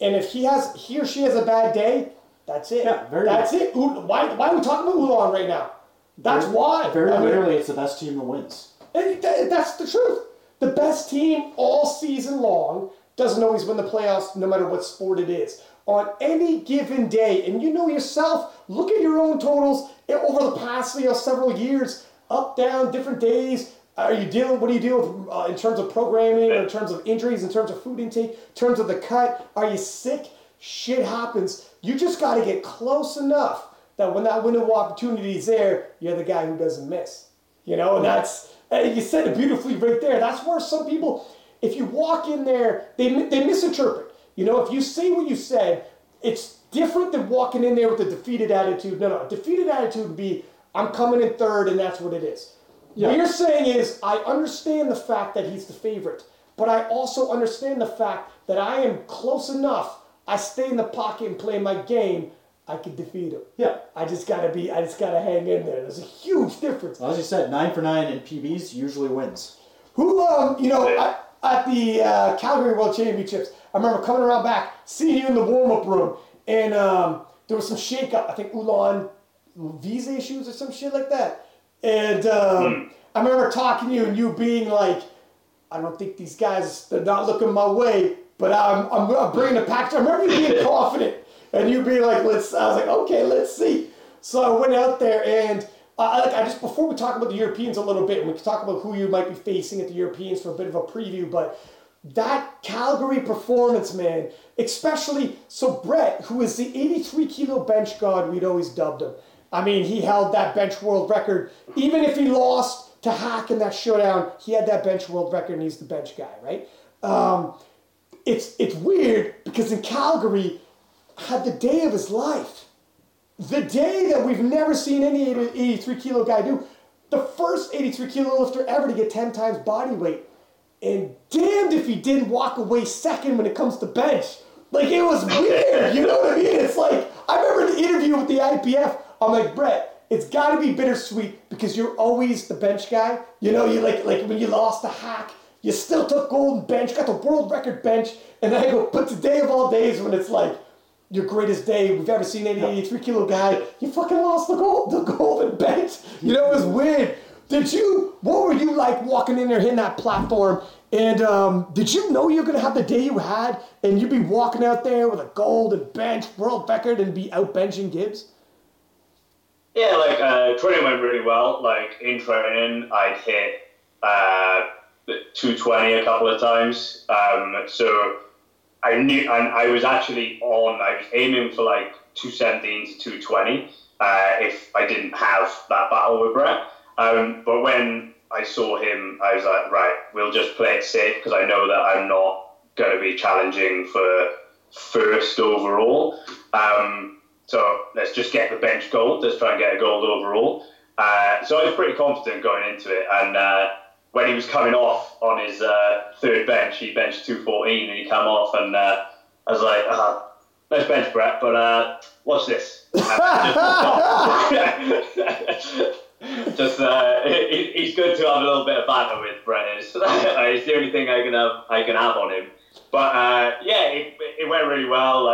And if he or she has a bad day, that's it. Yeah, that's it. Why are we talking about Ulan right now? That's why. Very rarely it's the best team that wins. And that's the truth. The best team all season long doesn't always win the playoffs, no matter what sport it is. On any given day, and you know yourself, look at your own totals over the past several years, up, down, different days. What are you dealing with in terms of programming, or in terms of injuries, in terms of food intake, in terms of the cut? Are you sick? Shit happens. You just got to get close enough that when that window of opportunity is there, you're the guy who doesn't miss. You know, and that's, you said it beautifully right there. That's where some people, if you walk in there, they misinterpret. You know, if you say what you said, it's different than walking in there with a defeated attitude. No, a defeated attitude would be, I'm coming in third and that's what it is. Yeah. What you're saying is, I understand the fact that he's the favorite, but I also understand the fact that I am close enough. I stay in the pocket and play my game. I can defeat him. Yeah. I just gotta hang in there. There's a huge difference. Well, as you said, 9 for 9 in PBs usually wins. Who, at the Calgary World Championships, I remember coming around back, seeing you in the warm-up room, and there was some shake-up. I think Ulan visa issues or some shit like that. And I remember talking to you and you being like, I don't think these guys, they're not looking my way, but I'm bringing the pack. I remember you being confident and you being like, I was like, okay, let's see. So I went out there and I just, before we talk about the Europeans a little bit, and we can talk about who you might be facing at the Europeans for a bit of a preview, but that Calgary performance, man, especially, so Brett, who is the 83 kilo bench god, we'd always dubbed him. I mean, he held that bench world record. Even if he lost to Hack in that showdown, he had that bench world record and he's the bench guy, right? It's weird because in Calgary, had the day of his life. The day that we've never seen any 83 kilo guy do. The first 83 kilo lifter ever to get 10 times body weight. And damned if he didn't walk away second when it comes to bench. Like, it was weird, you know what I mean? It's like, I remember the interview with the IPF. I'm like, Brett, it's got to be bittersweet because you're always the bench guy. You know, you like when you lost the Hack, you still took gold bench, got the world record bench, and then I go, but today of all days when it's like your greatest day we've ever seen any 83 kilo guy, you fucking lost the golden bench. You know, it was weird. What were you like walking in there hitting that platform? And did you know you were going to have the day you had and you'd be walking out there with a golden bench, world record, and be out benching Gibbs? Yeah, training went really well. Like, in training, I'd hit 220 a couple of times. So I knew, and I was aiming for 217 to 220 if I didn't have that battle with Brett. But when I saw him, I was like, right, we'll just play it safe because I know that I'm not going to be challenging for first overall. So let's just get the bench gold. Let's try and get a gold overall. So I was pretty confident going into it. And when he was coming off on his third bench, he benched 214 and he came off. And I was like, nice bench, Brett, but watch this. He's good to have a little bit of banter with Brett. It's the only thing I can have on him. But it went really well.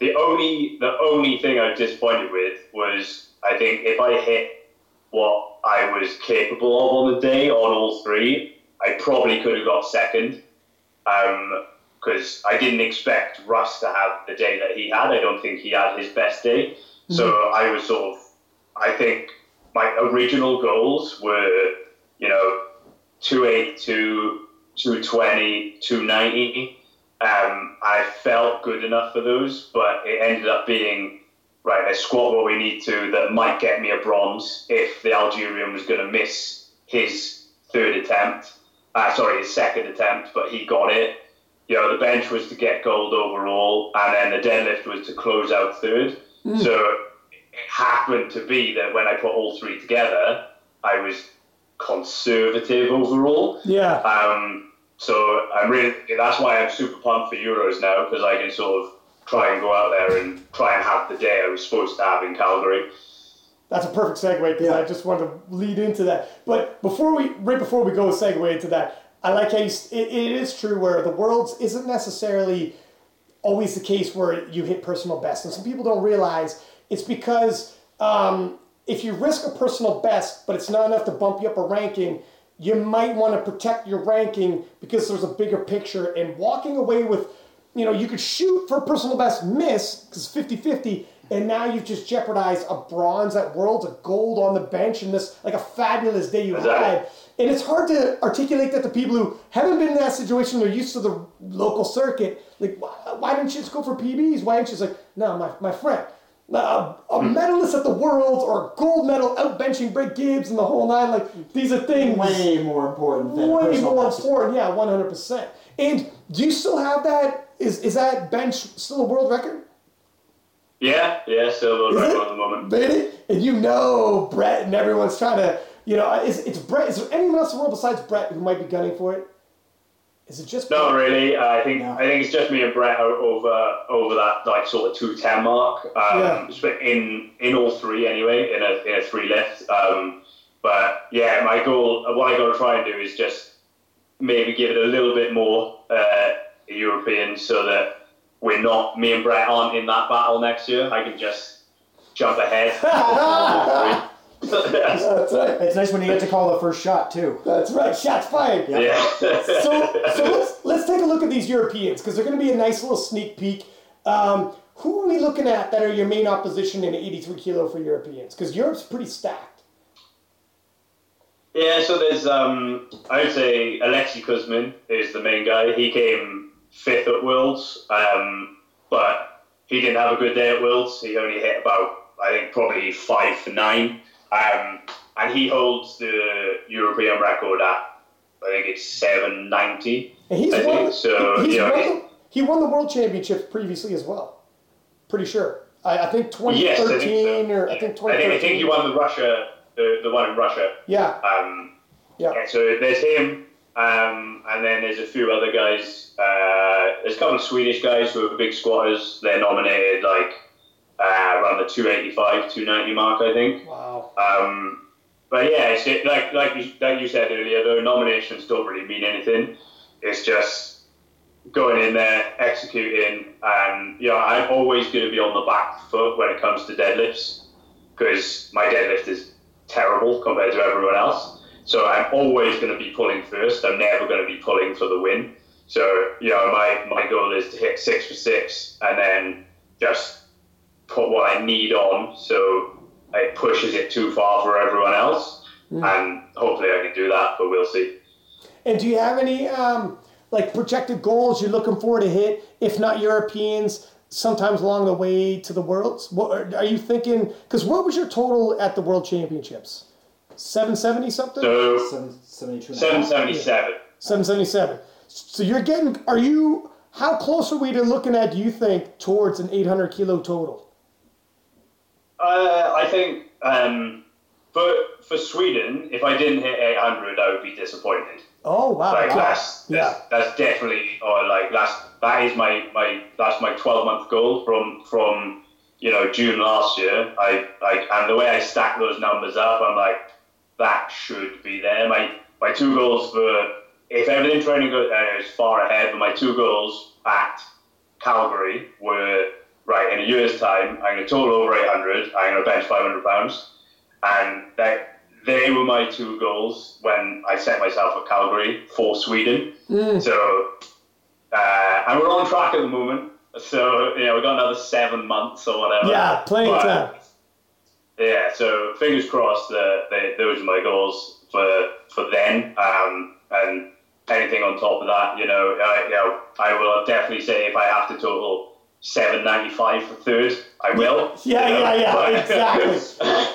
The only thing I was disappointed with was, I think if I hit what I was capable of on the day on all three, I probably could have got second, because I didn't expect Russ to have the day that he had. I don't think he had his best day. So I think my original goals were, 282, 220, 290. I felt good enough for those, but it ended up being, right, let's squat what we need to, that might get me a bronze if the Algerian was going to miss his second attempt, but he got it. The bench was to get gold overall, and then the deadlift was to close out third. So it happened to be that when I put all three together, I was conservative overall. Yeah. So I'm really, that's why I'm super pumped for Euros now, because I can sort of try and go out there and try and have the day I was supposed to have in Calgary. That's a perfect segue, because I just wanted to lead into that. But before we, right before we go segue into that, I like how you, it is true where the Worlds isn't necessarily always the case where you hit personal best. And some people don't realize it's because if you risk a personal best, but it's not enough to bump you up a ranking, you might want to protect your ranking because there's a bigger picture. And walking away with, you know, you could shoot for a personal best, miss, because 50-50, and now you've just jeopardized a bronze at Worlds, a gold on the bench, and this, like, a fabulous day you had. And it's hard to articulate that to people who haven't been in that situation, they're used to the local circuit. Like, why didn't you just go for PBs? Why didn't you just, like, no, my friend, a medalist at the Worlds or a gold medal outbenching Brett Gibbs and the whole nine, like, these are things way more important than way more important, 100%. And do you still have that? Is that bench still a world record? Yeah, still a world record at the moment. Really? And you know Brett and everyone's trying to, you know, it's Brett. Is there anyone else in the world besides Brett who might be gunning for it? Is it just Brett? Not really. I think it's just me and Brett over that, like, sort of 210 mark. In all three anyway, in a three lift. But yeah, my goal, what I got to try and do is just maybe give it a little bit more European, so that we're not, me and Brett aren't in that battle next year. I can just jump ahead. That's right. It's nice when you get to call the first shot too. That's right. Shots fired. Yeah. So let's take a look at these Europeans, because they're going to be a nice little sneak peek. Who are we looking at that are your main opposition in 83 kilo for Europeans? Because Europe's pretty stacked. Yeah. So there's I would say Alexei Kuzmin is the main guy. He came fifth at Worlds, but he didn't have a good day at Worlds. He only hit about, I think, probably 5 for 9. And he holds the European record at, I think it's 790. And he won the World Championships previously as well. Pretty sure. I think 2013 I think 2013. I think he won the Russia, the one in Russia. Yeah. So there's him, and then there's a few other guys. There's a couple of Swedish guys who are big squatters. They're nominated, like, around the 285, 290 mark, I think. Wow. But yeah, it's like you said earlier, though, nominations don't really mean anything. It's just going in there, executing, and, you know, I'm always going to be on the back foot when it comes to deadlifts, because my deadlift is terrible compared to everyone else. So I'm always going to be pulling first. I'm never going to be pulling for the win. So, you know, my goal is to hit 6 for 6 and then just put what I need on, so it pushes it too far for everyone else. And hopefully I can do that, but we'll see. And do you have any projected goals you're looking forward to hit, if not Europeans, sometimes along the way to the Worlds? What are you thinking? Because what was your total at the World Championships? 770 something? So 777. Yeah. 777. So you're getting, how close are we to looking at, do you think, towards an 800 kilo total? I think for Sweden, if I didn't hit 800, I would be disappointed. Oh wow! Like, wow. That's definitely, or like that's my 12-month goal from you know, June last year. And the way I stack those numbers up, I'm like, that should be there. My two goals for, if everything training goes is far ahead, but my two goals at Calgary were, right, in a year's time, I'm going to total over 800, I'm going to bench 500 pounds. And they were my two goals when I set myself at Calgary for Sweden. So, and we're on track at the moment. So, you know, we've got another 7 months or whatever. Yeah, playing time. Yeah, so fingers crossed that those are my goals for then. And anything on top of that, I will definitely say, if I have to total 795 for third, I will. Yeah, exactly.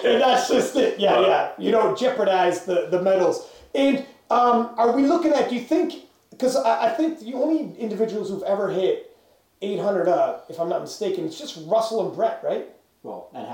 And that's just it. Yeah. You don't jeopardize the medals. And are we looking at? Do you think? Because I think the only individuals who've ever hit 800, if I'm not mistaken, it's just Russell and Brett, right? Well, and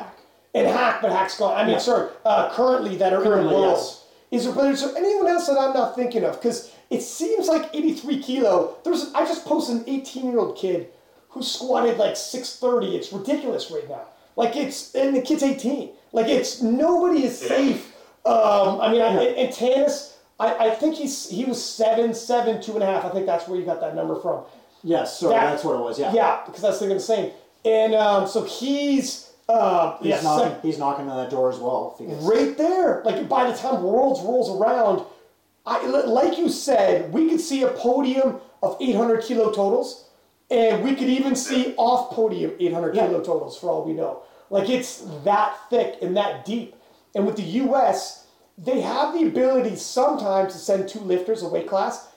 Hack. But Hack's gone. I mean, sorry. Currently, that are in the Worlds. Yes. But is there anyone else that I'm not thinking of? Because It seems like 83 kilo. I just posted an 18-year-old kid who squatted like 630. It's ridiculous right now. Like and the kid's 18. Like nobody is safe. And Tanis, I think he was 7'7", 2.5. I think that's where you got that number from. Yes, sir, that's where it was, yeah. Yeah, because that's the same. And so he's knocking on that door as well. Right there. Like, by the time Worlds rolls around, like you said, we could see a podium of 800 kilo totals, and we could even see off podium 800 kilo totals for all we know. Like, it's that thick and that deep. And with the U.S., they have the ability sometimes to send two lifters a weight class.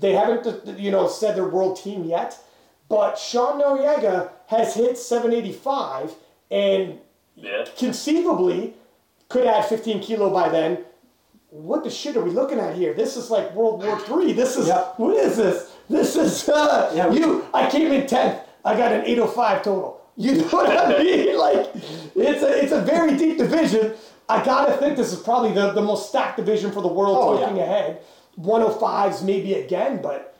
They haven't, said their world team yet. But Sean Noyega has hit 785 and conceivably could add 15 kilo by then. What the shit are we looking at here? This is like World War III. This is, what is this? This is, I came in 10th. I got an 805 total. You know what I mean? Like, it's a very deep division. I got to think this is probably the most stacked division for the world ahead. 105s maybe again, but...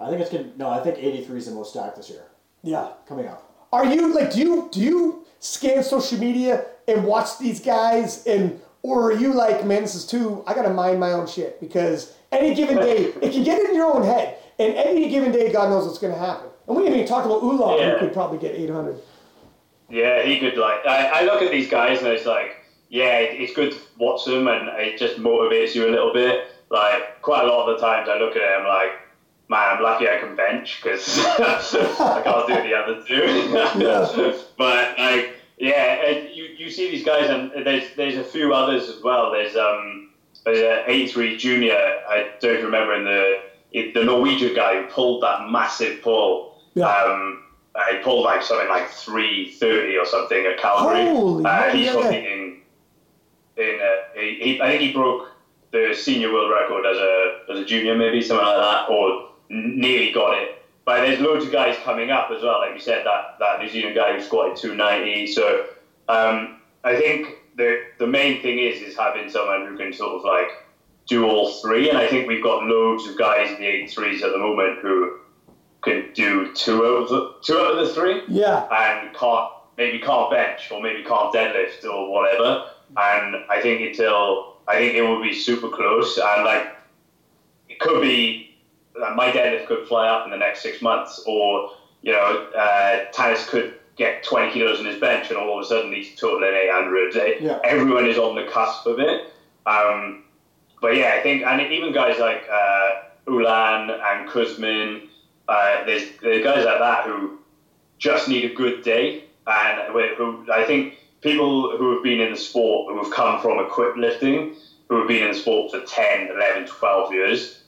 I think 83 is the most stacked this year. Yeah. Coming up. Are you, like, do you scan social media and watch these guys, or are you like, man, this is too, I got to mind my own shit, because any given day, it can get in your own head, and any given day, God knows what's going to happen. And we haven't even talked about Ulan, who could probably get 800. Yeah, he could, like, I look at these guys and it's like, it's good to watch them, and it just motivates you a little bit. Like, quite a lot of the times I look at it, I'm like, man, I'm lucky I can bench because I can't do the other two. But like, you see these guys, and there's a few others as well. There's an 83 junior. I don't remember the Norwegian guy who pulled that massive pull. Yeah. He pulled like something like 330 or something at Calgary. Holy he's competing I think he broke the senior world record as a junior, maybe something like that, or nearly got it. But there's loads of guys coming up as well, like you said, that New Zealand guy who squatted 290. So I think the main thing is having someone who can sort of like do all three, and I think we've got loads of guys in the 83s at the moment who can do two out of the three, and can't bench or maybe can't deadlift or whatever. And I think it will be super close, and like it could be my deadlift could fly up in the next 6 months, or Tanis could get 20 kilos in his bench, and all of a sudden he's totaling 800. Everyone is on the cusp of it, but I think, and even guys like Ulan and Kuzmin, there's guys like that who just need a good day, and who I think. People who have been in the sport, who have come from equipped lifting, who have been in the sport for 10, 11, 12 years,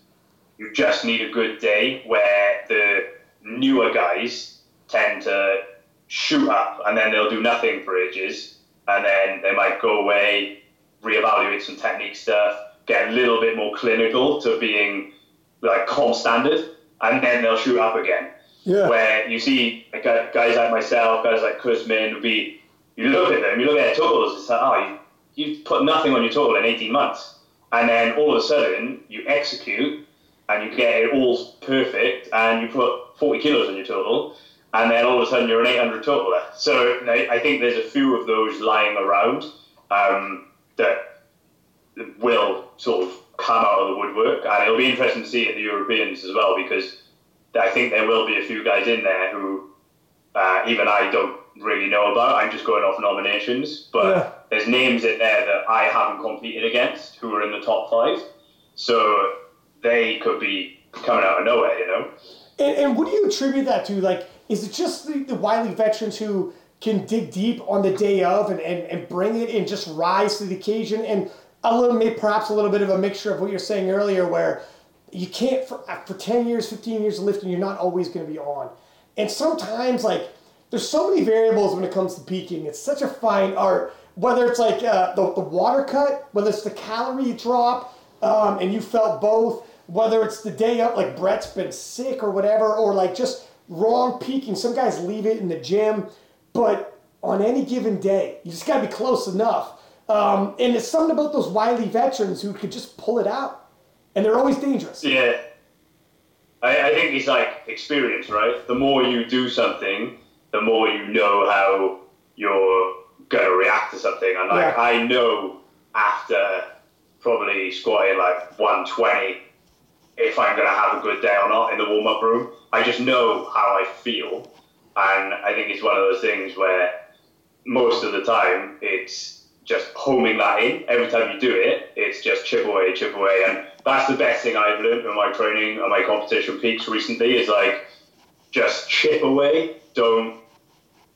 you just need a good day where the newer guys tend to shoot up, and then they'll do nothing for ages, and then they might go away, reevaluate some technique stuff, get a little bit more clinical to being like comp standard, and then they'll shoot up again. Yeah. Where you see guys like myself, guys like Kuzmin would be... You look at them, you look at their totals, it's like, you've put nothing on your total in 18 months. And then all of a sudden, you execute, and you get it all perfect, and you put 40 kilos on your total, and then all of a sudden you're an 800 totaler. So I think there's a few of those lying around that will sort of come out of the woodwork. And it'll be interesting to see at the Europeans as well, because I think there will be a few guys in there who even I don't really know about. I'm just going off nominations, but there's names in there that I haven't competed against who are in the top five, so they could be coming out of nowhere, and what do you attribute that to? Like, is it just the wily veterans who can dig deep on the day of and bring it and just rise to the occasion, and perhaps a little bit of a mixture of what you're saying earlier, where you can't for 10 years 15 years of lifting, you're not always going to be on, and sometimes like there's so many variables when it comes to peaking. It's such a fine art. Whether it's like the water cut, whether it's the calorie drop, and you felt both, whether it's the day up, like Brett's been sick or whatever, or like just wrong peaking. Some guys leave it in the gym, but on any given day, you just gotta be close enough. And it's something about those wily veterans who could just pull it out. and they're always dangerous. Yeah. I think it's like experience, right? The more you do something, the more you know how you're going to react to something. And like, yeah. I know after probably squatting like 120, if I'm going to have a good day or not in the warm-up room. I just know how I feel. And I think it's one of those things where most of the time it's just homing that in. Every time you do it, it's just chip away. And that's the best thing I've learned in my training and my competition peaks recently is like, just chip away. Don't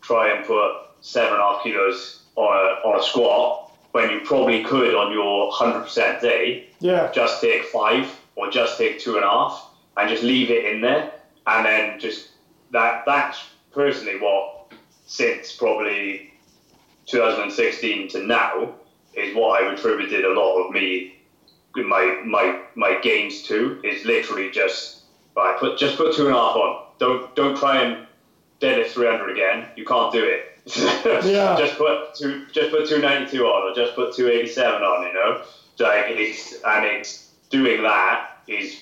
try and put 7.5 kilos on a squat when you probably could on your 100% day. Yeah. Just take 5 or just take 2.5 and just leave it in there. And then just that's personally what, since probably 2016 to now, is what I've attributed a lot of my gains to, is literally just put 2.5 on. Don't try and deadlift 300 again. You can't do it. Yeah. Just put 292 on, or just put 287 on. You know, like it's doing that is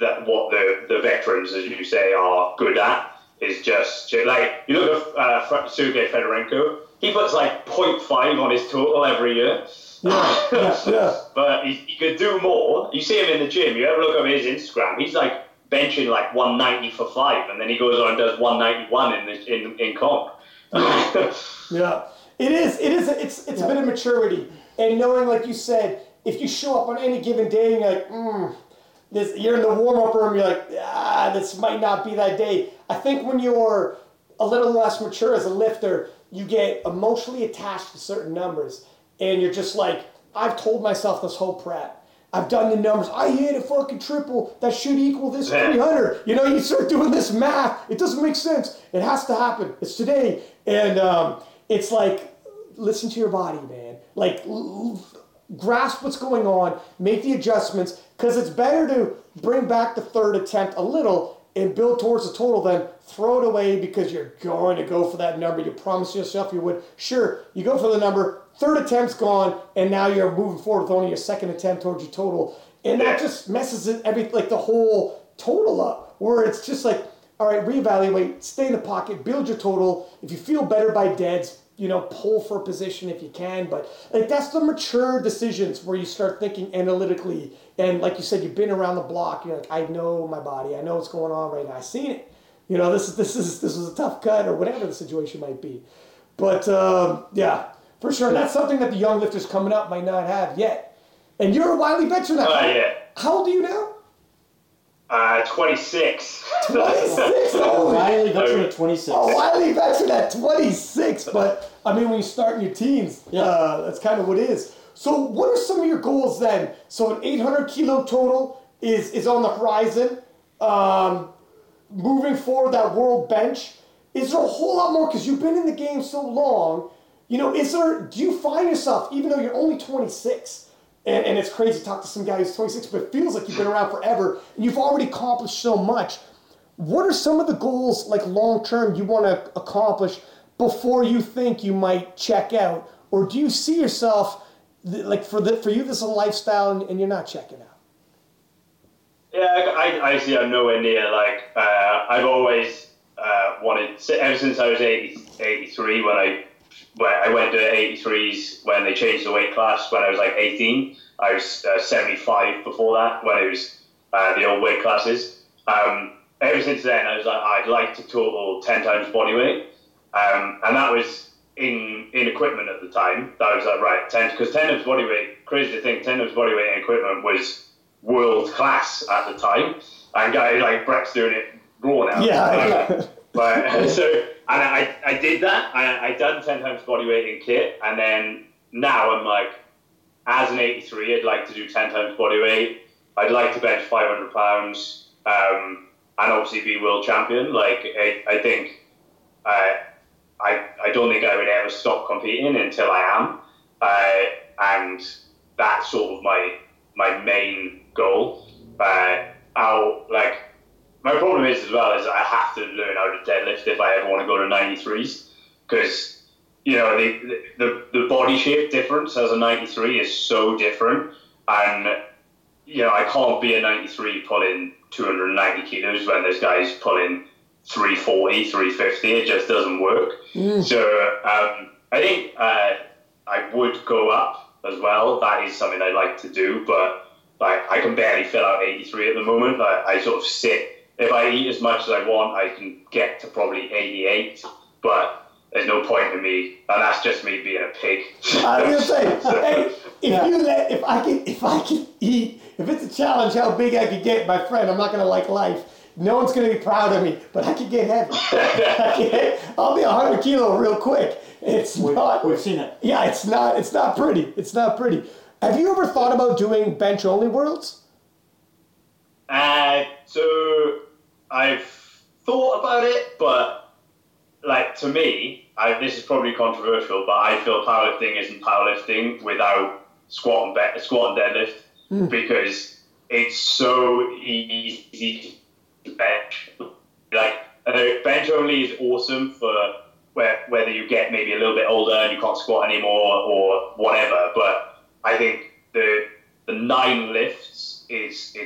that what the veterans, as you say, are good at. Is just like, you look at Sergey Fedorenko. He puts like 0.5 on his total every year. Yeah, yeah. But he could do more. You see him in the gym. You ever look at his Instagram? He's like benching like 190 for 5, and then he goes on and does 191 in comp. Yeah, it's a bit of maturity and knowing, like you said, if you show up on any given day and you're like, you're in the warm-up room, you're like, this might not be that day. I think when you're a little less mature as a lifter, you get emotionally attached to certain numbers. And you're just like, I've told myself this whole prep. I've done the numbers. I hit a fucking triple that should equal this 300. You know, you start doing this math. It doesn't make sense. It has to happen. It's today. And it's like, listen to your body, man. Like, grasp what's going on. Make the adjustments. Because it's better to bring back the third attempt a little and build towards the total than throw it away because you're going to go for that number. You promised yourself you would. Sure, you go for the number. Third attempt's gone, and now you're moving forward with only your second attempt towards your total. And that just messes the whole total up, where it's just like, all right, reevaluate, stay in the pocket, build your total. If you feel better by deads, pull for a position if you can. But like, that's the mature decisions where you start thinking analytically. And like you said, you've been around the block. You're like, I know my body. I know what's going on right now. I've seen it. This is a tough cut or whatever the situation might be. But, for sure, that's something that the young lifters coming up might not have yet. And you're a wily veteran. Yeah. How old are you now? 26. 26? Oh, wily veteran at 26. A wily veteran at 26. But, when you start in your teens, that's kind of what it is. So what are some of your goals then? So an 800-kilo total is on the horizon. Moving forward, that world bench. Is there a whole lot more? Because you've been in the game so long. Do you find yourself, even though you're only 26, and it's crazy to talk to some guy who's 26, but it feels like you've been around forever, and you've already accomplished so much. What are some of the goals, like long-term, you want to accomplish before you think you might check out? Or do you see yourself, like for you, this is a lifestyle, and you're not checking out? Yeah, I see I'm nowhere near, like, I've always wanted, ever since I was 83, when I went to 83s when they changed the weight class when I was like 18. I was 75 before that when it was the old weight classes. Ever since then, I was like, I'd like to total 10 times body weight. And that was in equipment at the time. That was like, right, 10, because 10 times body weight, crazy to think, 10 times body weight and equipment was world class at the time. And guys like Brett's doing it raw now. Yeah. But so... And I did that. I done 10 times body weight in kit, and then now I'm like, as an 83, I'd like to do 10 times body weight. I'd like to bench 500 pounds, and obviously be world champion. Like I think, I don't think I would ever stop competing until I am, and that's sort of my main goal. My problem is as well is I have to learn how to deadlift if I ever want to go to 93s, because the body shape difference as a 93 is so different, and you know, I can't be a 93 pulling 290 kilos when there's guys pulling 340, 350. It just doesn't work. Mm. So I think I would go up as well. That is something I like to do, but like I can barely fill out 83 at the moment. I sort of sit. If I eat as much as I want, I can get to probably 88, but there's no point in me, and that's just me being a pig. I was gonna say, hey, if I can eat, if it's a challenge how big I can get, my friend, I'm not gonna like life. No one's gonna be proud of me, but I can get heavy. I'll be 100 kilo real quick. We've seen it. Yeah, it's not pretty. It's not pretty. Have you ever thought about doing bench only worlds? So I've thought about it, but like, to me, this is probably controversial, but I feel powerlifting isn't powerlifting without squat and deadlift, because it's so easy to bench. Like, bench only is awesome for whether you get maybe a little bit older and you can't squat anymore or whatever, but I think the 9 lifts it's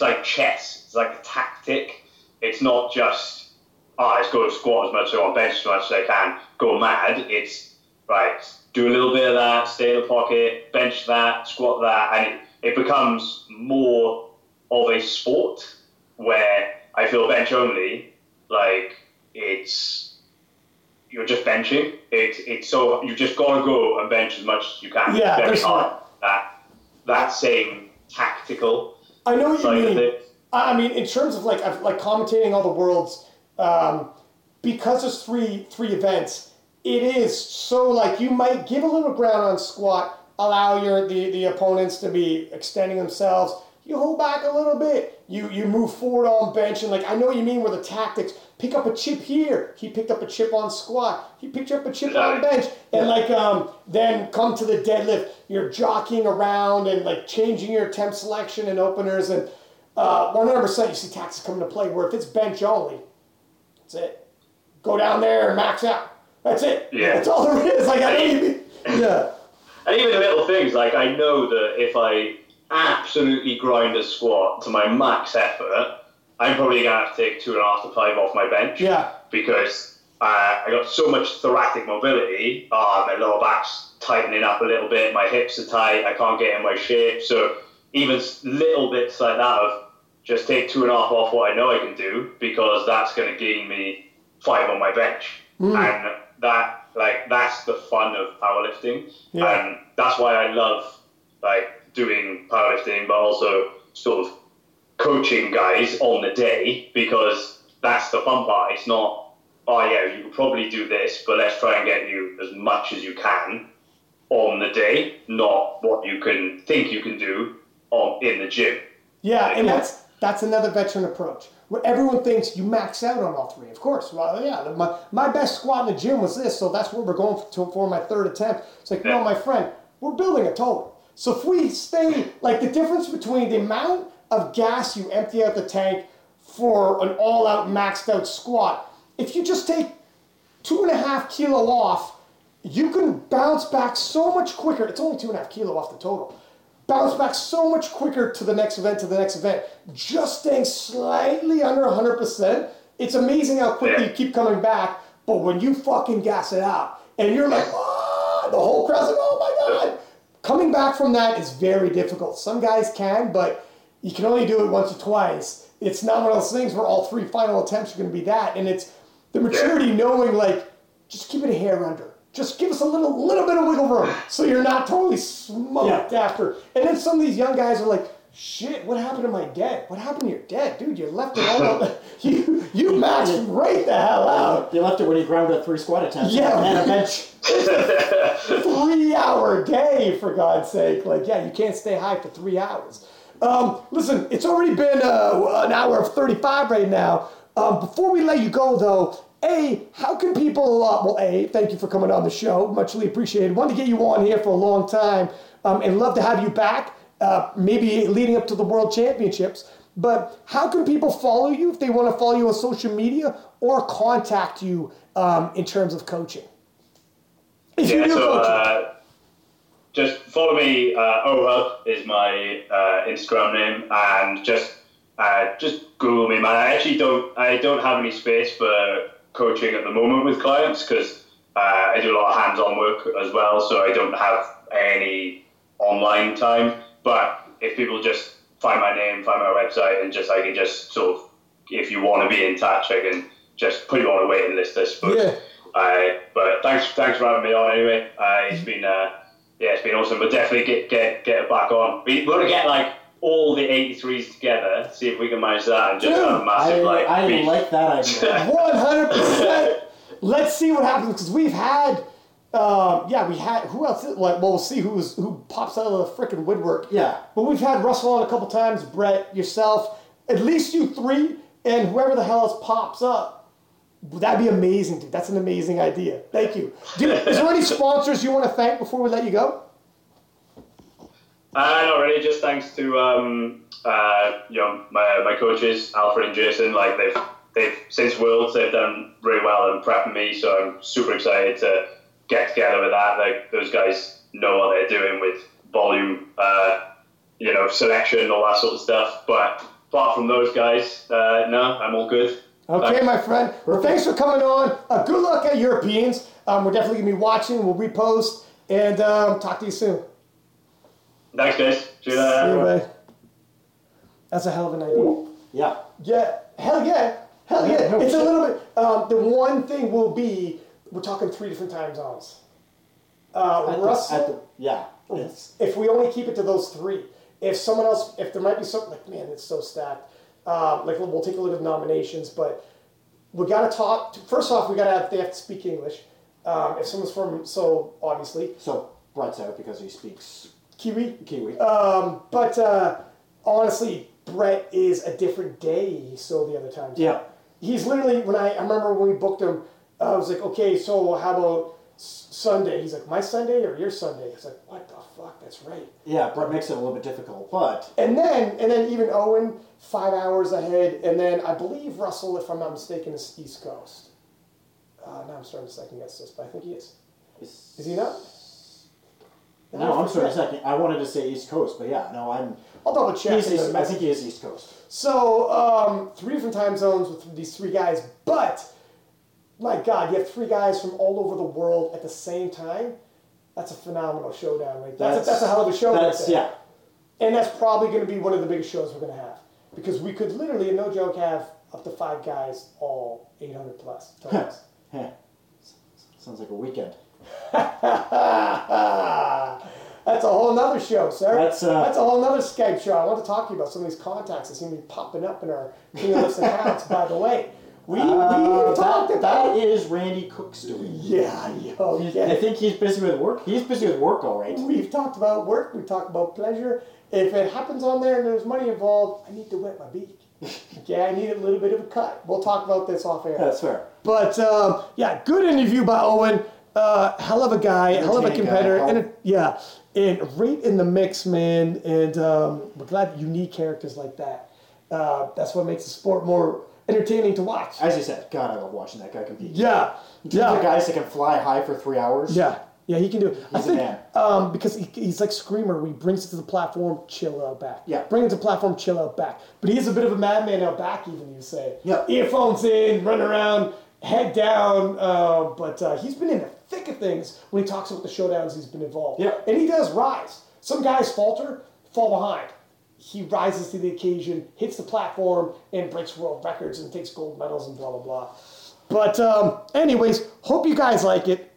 like chess. It's like a tactic. It's not just, let's go squat as much as I want, bench as much as I can, go mad. It's, right, do a little bit of that, stay in the pocket, bench that, squat that, and it becomes more of a sport where I feel bench only, like, you're just benching. It's so, you've just got to go and bench as much as you can. Yeah, very hard. That same tactical. I know what you mean. I mean, in terms of, like commentating all the worlds, because there's three events, it is so, like, you might give a little ground on squat, allow the opponents to be extending themselves, you hold back a little bit, you move forward on bench, and like, I know what you mean with the tactics, pick up a chip here, he picked up a chip on squat, he picked up a chip on bench, and like, then come to the deadlift, you're jockeying around and like changing your attempt selection and openers, and 100% you see tactics come into play, where if it's bench only, that's it. Go down there and max out. That's it. Yeah. That's all there is. Like, I mean, yeah. And even the little things, like, I know that if I absolutely grind a squat to my max effort, I'm probably going to have to take 2.5 to 5 off my bench. Yeah. Because I got so much thoracic mobility. My lower back's tightening up a little bit. My hips are tight. I can't get in my shape. So even little bits like that of, just take 2.5 off what I know I can do, because that's going to gain me 5 on my bench. Mm. And that's the fun of powerlifting. Yeah. And that's why I love, like, doing powerlifting, but also sort of coaching guys on the day, because that's the fun part. It's not, you could probably do this, but let's try and get you as much as you can on the day, not what you can think you can do in the gym. Yeah, and that's another veteran approach, where everyone thinks you max out on all three. Of course, well, yeah, my best squat in the gym was this, so that's where we're going for my third attempt. It's like, no, my friend, we're building a total. So if we stay, like, the difference between the amount of gas you empty out the tank for an all-out maxed-out squat, if you just take 2.5 kilo off, you can bounce back so much quicker. It's only 2.5 kilo off the total. Bounce back so much quicker to the next event. Just staying slightly under 100%. It's amazing how quickly you keep coming back, but when you fucking gas it out, and you're like, the whole crowd's like, oh my God. Coming back from that is very difficult. Some guys can, but you can only do it once or twice. It's not one of those things where all 3 final attempts are going to be that, and it's the maturity knowing, like, just keep it a hair under. Just give us a little bit of wiggle room so you're not totally smoked after. And then some of these young guys are like, shit, what happened to my dead? What happened to your dead? Dude, you left it all out. You maxed right the hell out. You left it when you grounded 3 squat attempts. Yeah. And a bench. 3-hour day, for God's sake. Like, yeah, you can't stay high for 3 hours. Listen, it's already been an hour of 35 right now. Before we let you go, though, how can people, thank you for coming on the show, muchly appreciated. Wanted to get you on here for a long time, and love to have you back, maybe leading up to the World Championships. But how can people follow you if they want to follow you on social media or contact you in terms of coaching? If you do coaching. just follow me. Ohub is my Instagram name, and just Google me, man. I don't have any space for coaching at the moment with clients because I do a lot of hands-on work as well, so I don't have any online time. But if people just find my name, find my website, and just I can just sort of, if you want to be in touch, I can just put you on a waiting list, I suppose. Yeah. But thanks for having me on anyway. It's been it's been awesome. But definitely get it back on. We're gonna get like all the 83s together, see if we can manage that, and just have a massive I beef. Like that idea. 100%. Let's see what happens because we've had. Who else? We'll see who pops out of the freaking woodwork. Yeah. But we've had Russell on a couple times, Brett, yourself, at least you three, and whoever the hell else pops up. That'd be amazing, dude. That's an amazing idea. Thank you. Dude, is there any sponsors you want to thank before we let you go? Not really. Just thanks to my coaches, Alfred and Jason. Like they've since Worlds, they've done really well in prepping me, so I'm super excited to get together with that. Like those guys know what they're doing with volume, selection, all that sort of stuff. But apart from those guys, no, I'm all good. Okay, thanks. My friend. Well, thanks for coming on. Good luck at Europeans. We're definitely gonna be watching. We'll repost and talk to you soon. Thanks, guys. See you later. That's a hell of an idea. Yeah. Yeah. Hell yeah. No, it's a little bit. The one thing will be. We're talking 3 different time zones. If we only keep it to those 3, if someone else, if there might be something like, man, it's so stacked. We'll take a look at nominations, but we got to talk. First off, they have to speak English. If someone's from, obviously. So Brett's out because he speaks Kiwi. Honestly, Brett is a different day. So the other time. Yeah. He's literally I remember when we booked him. I was like, okay, so how about Sunday? He's like, my Sunday or your Sunday? It's like, what the fuck? That's right. Yeah, Brett makes it a little bit difficult, but... And then even Owen, 5 hours ahead, and then I believe Russell, if I'm not mistaken, is East Coast. Now I'm starting to second guess this, but I think he is. Is he not? No, I'm sorry, second. I wanted to say East Coast, but yeah, no, I'll double check. I think he is East Coast. So, 3 different time zones with these 3 guys, but... My God, you have 3 guys from all over the world at the same time. That's a phenomenal showdown, right? That's a hell of a show. And that's probably going to be one of the biggest shows we're going to have because we could literally, no joke, have up to 5 guys, all 800 plus. Sounds like a weekend. That's a whole nother show, sir. That's a whole nother Skype show. I want to talk to you about some of these contacts that seem to be popping up in our list of accounts, by the way. We talked about that. Is Randy Cook's doing. Yeah. I think he's busy with work. He's busy with work, all right. We've talked about work. We talked about pleasure. If it happens on there and there's money involved, I need to wet my beak. I need a little bit of a cut. We'll talk about this off air. That's fair. But good interview by Owen. Hell of a guy, hell of a competitor, and right in the mix, man. And we're glad unique characters like that. That's what makes the sport more entertaining to watch. As you said, God, I love watching that guy compete. Yeah. The guys that can fly high for 3 hours. Yeah, he can do it. He's a man. Because he's like Screamer. He brings it to the platform, chill out back. Yeah. Bring it to the platform, chill out back. But he's a bit of a madman out back, even, you say. Yeah. Earphones in, run around, head down. But he's been in the thick of things when he talks about the showdowns he's been involved. Yeah. And he does rise. Some guys falter, fall behind. He rises to the occasion, hits the platform, and breaks world records and takes gold medals and blah, blah, blah. But anyways, hope you guys like it.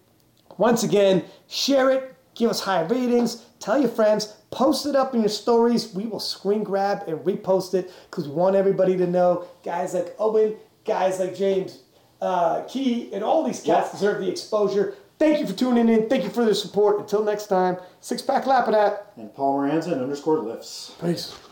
Once again, share it. Give us high ratings. Tell your friends. Post it up in your stories. We will screen grab and repost it because we want everybody to know guys like Owen, guys like James Key, and all these cats deserve the exposure. Thank you for tuning in. Thank you for the support. Until next time, 6-pack Lapidap. And Paul Moranza _lifts. Peace.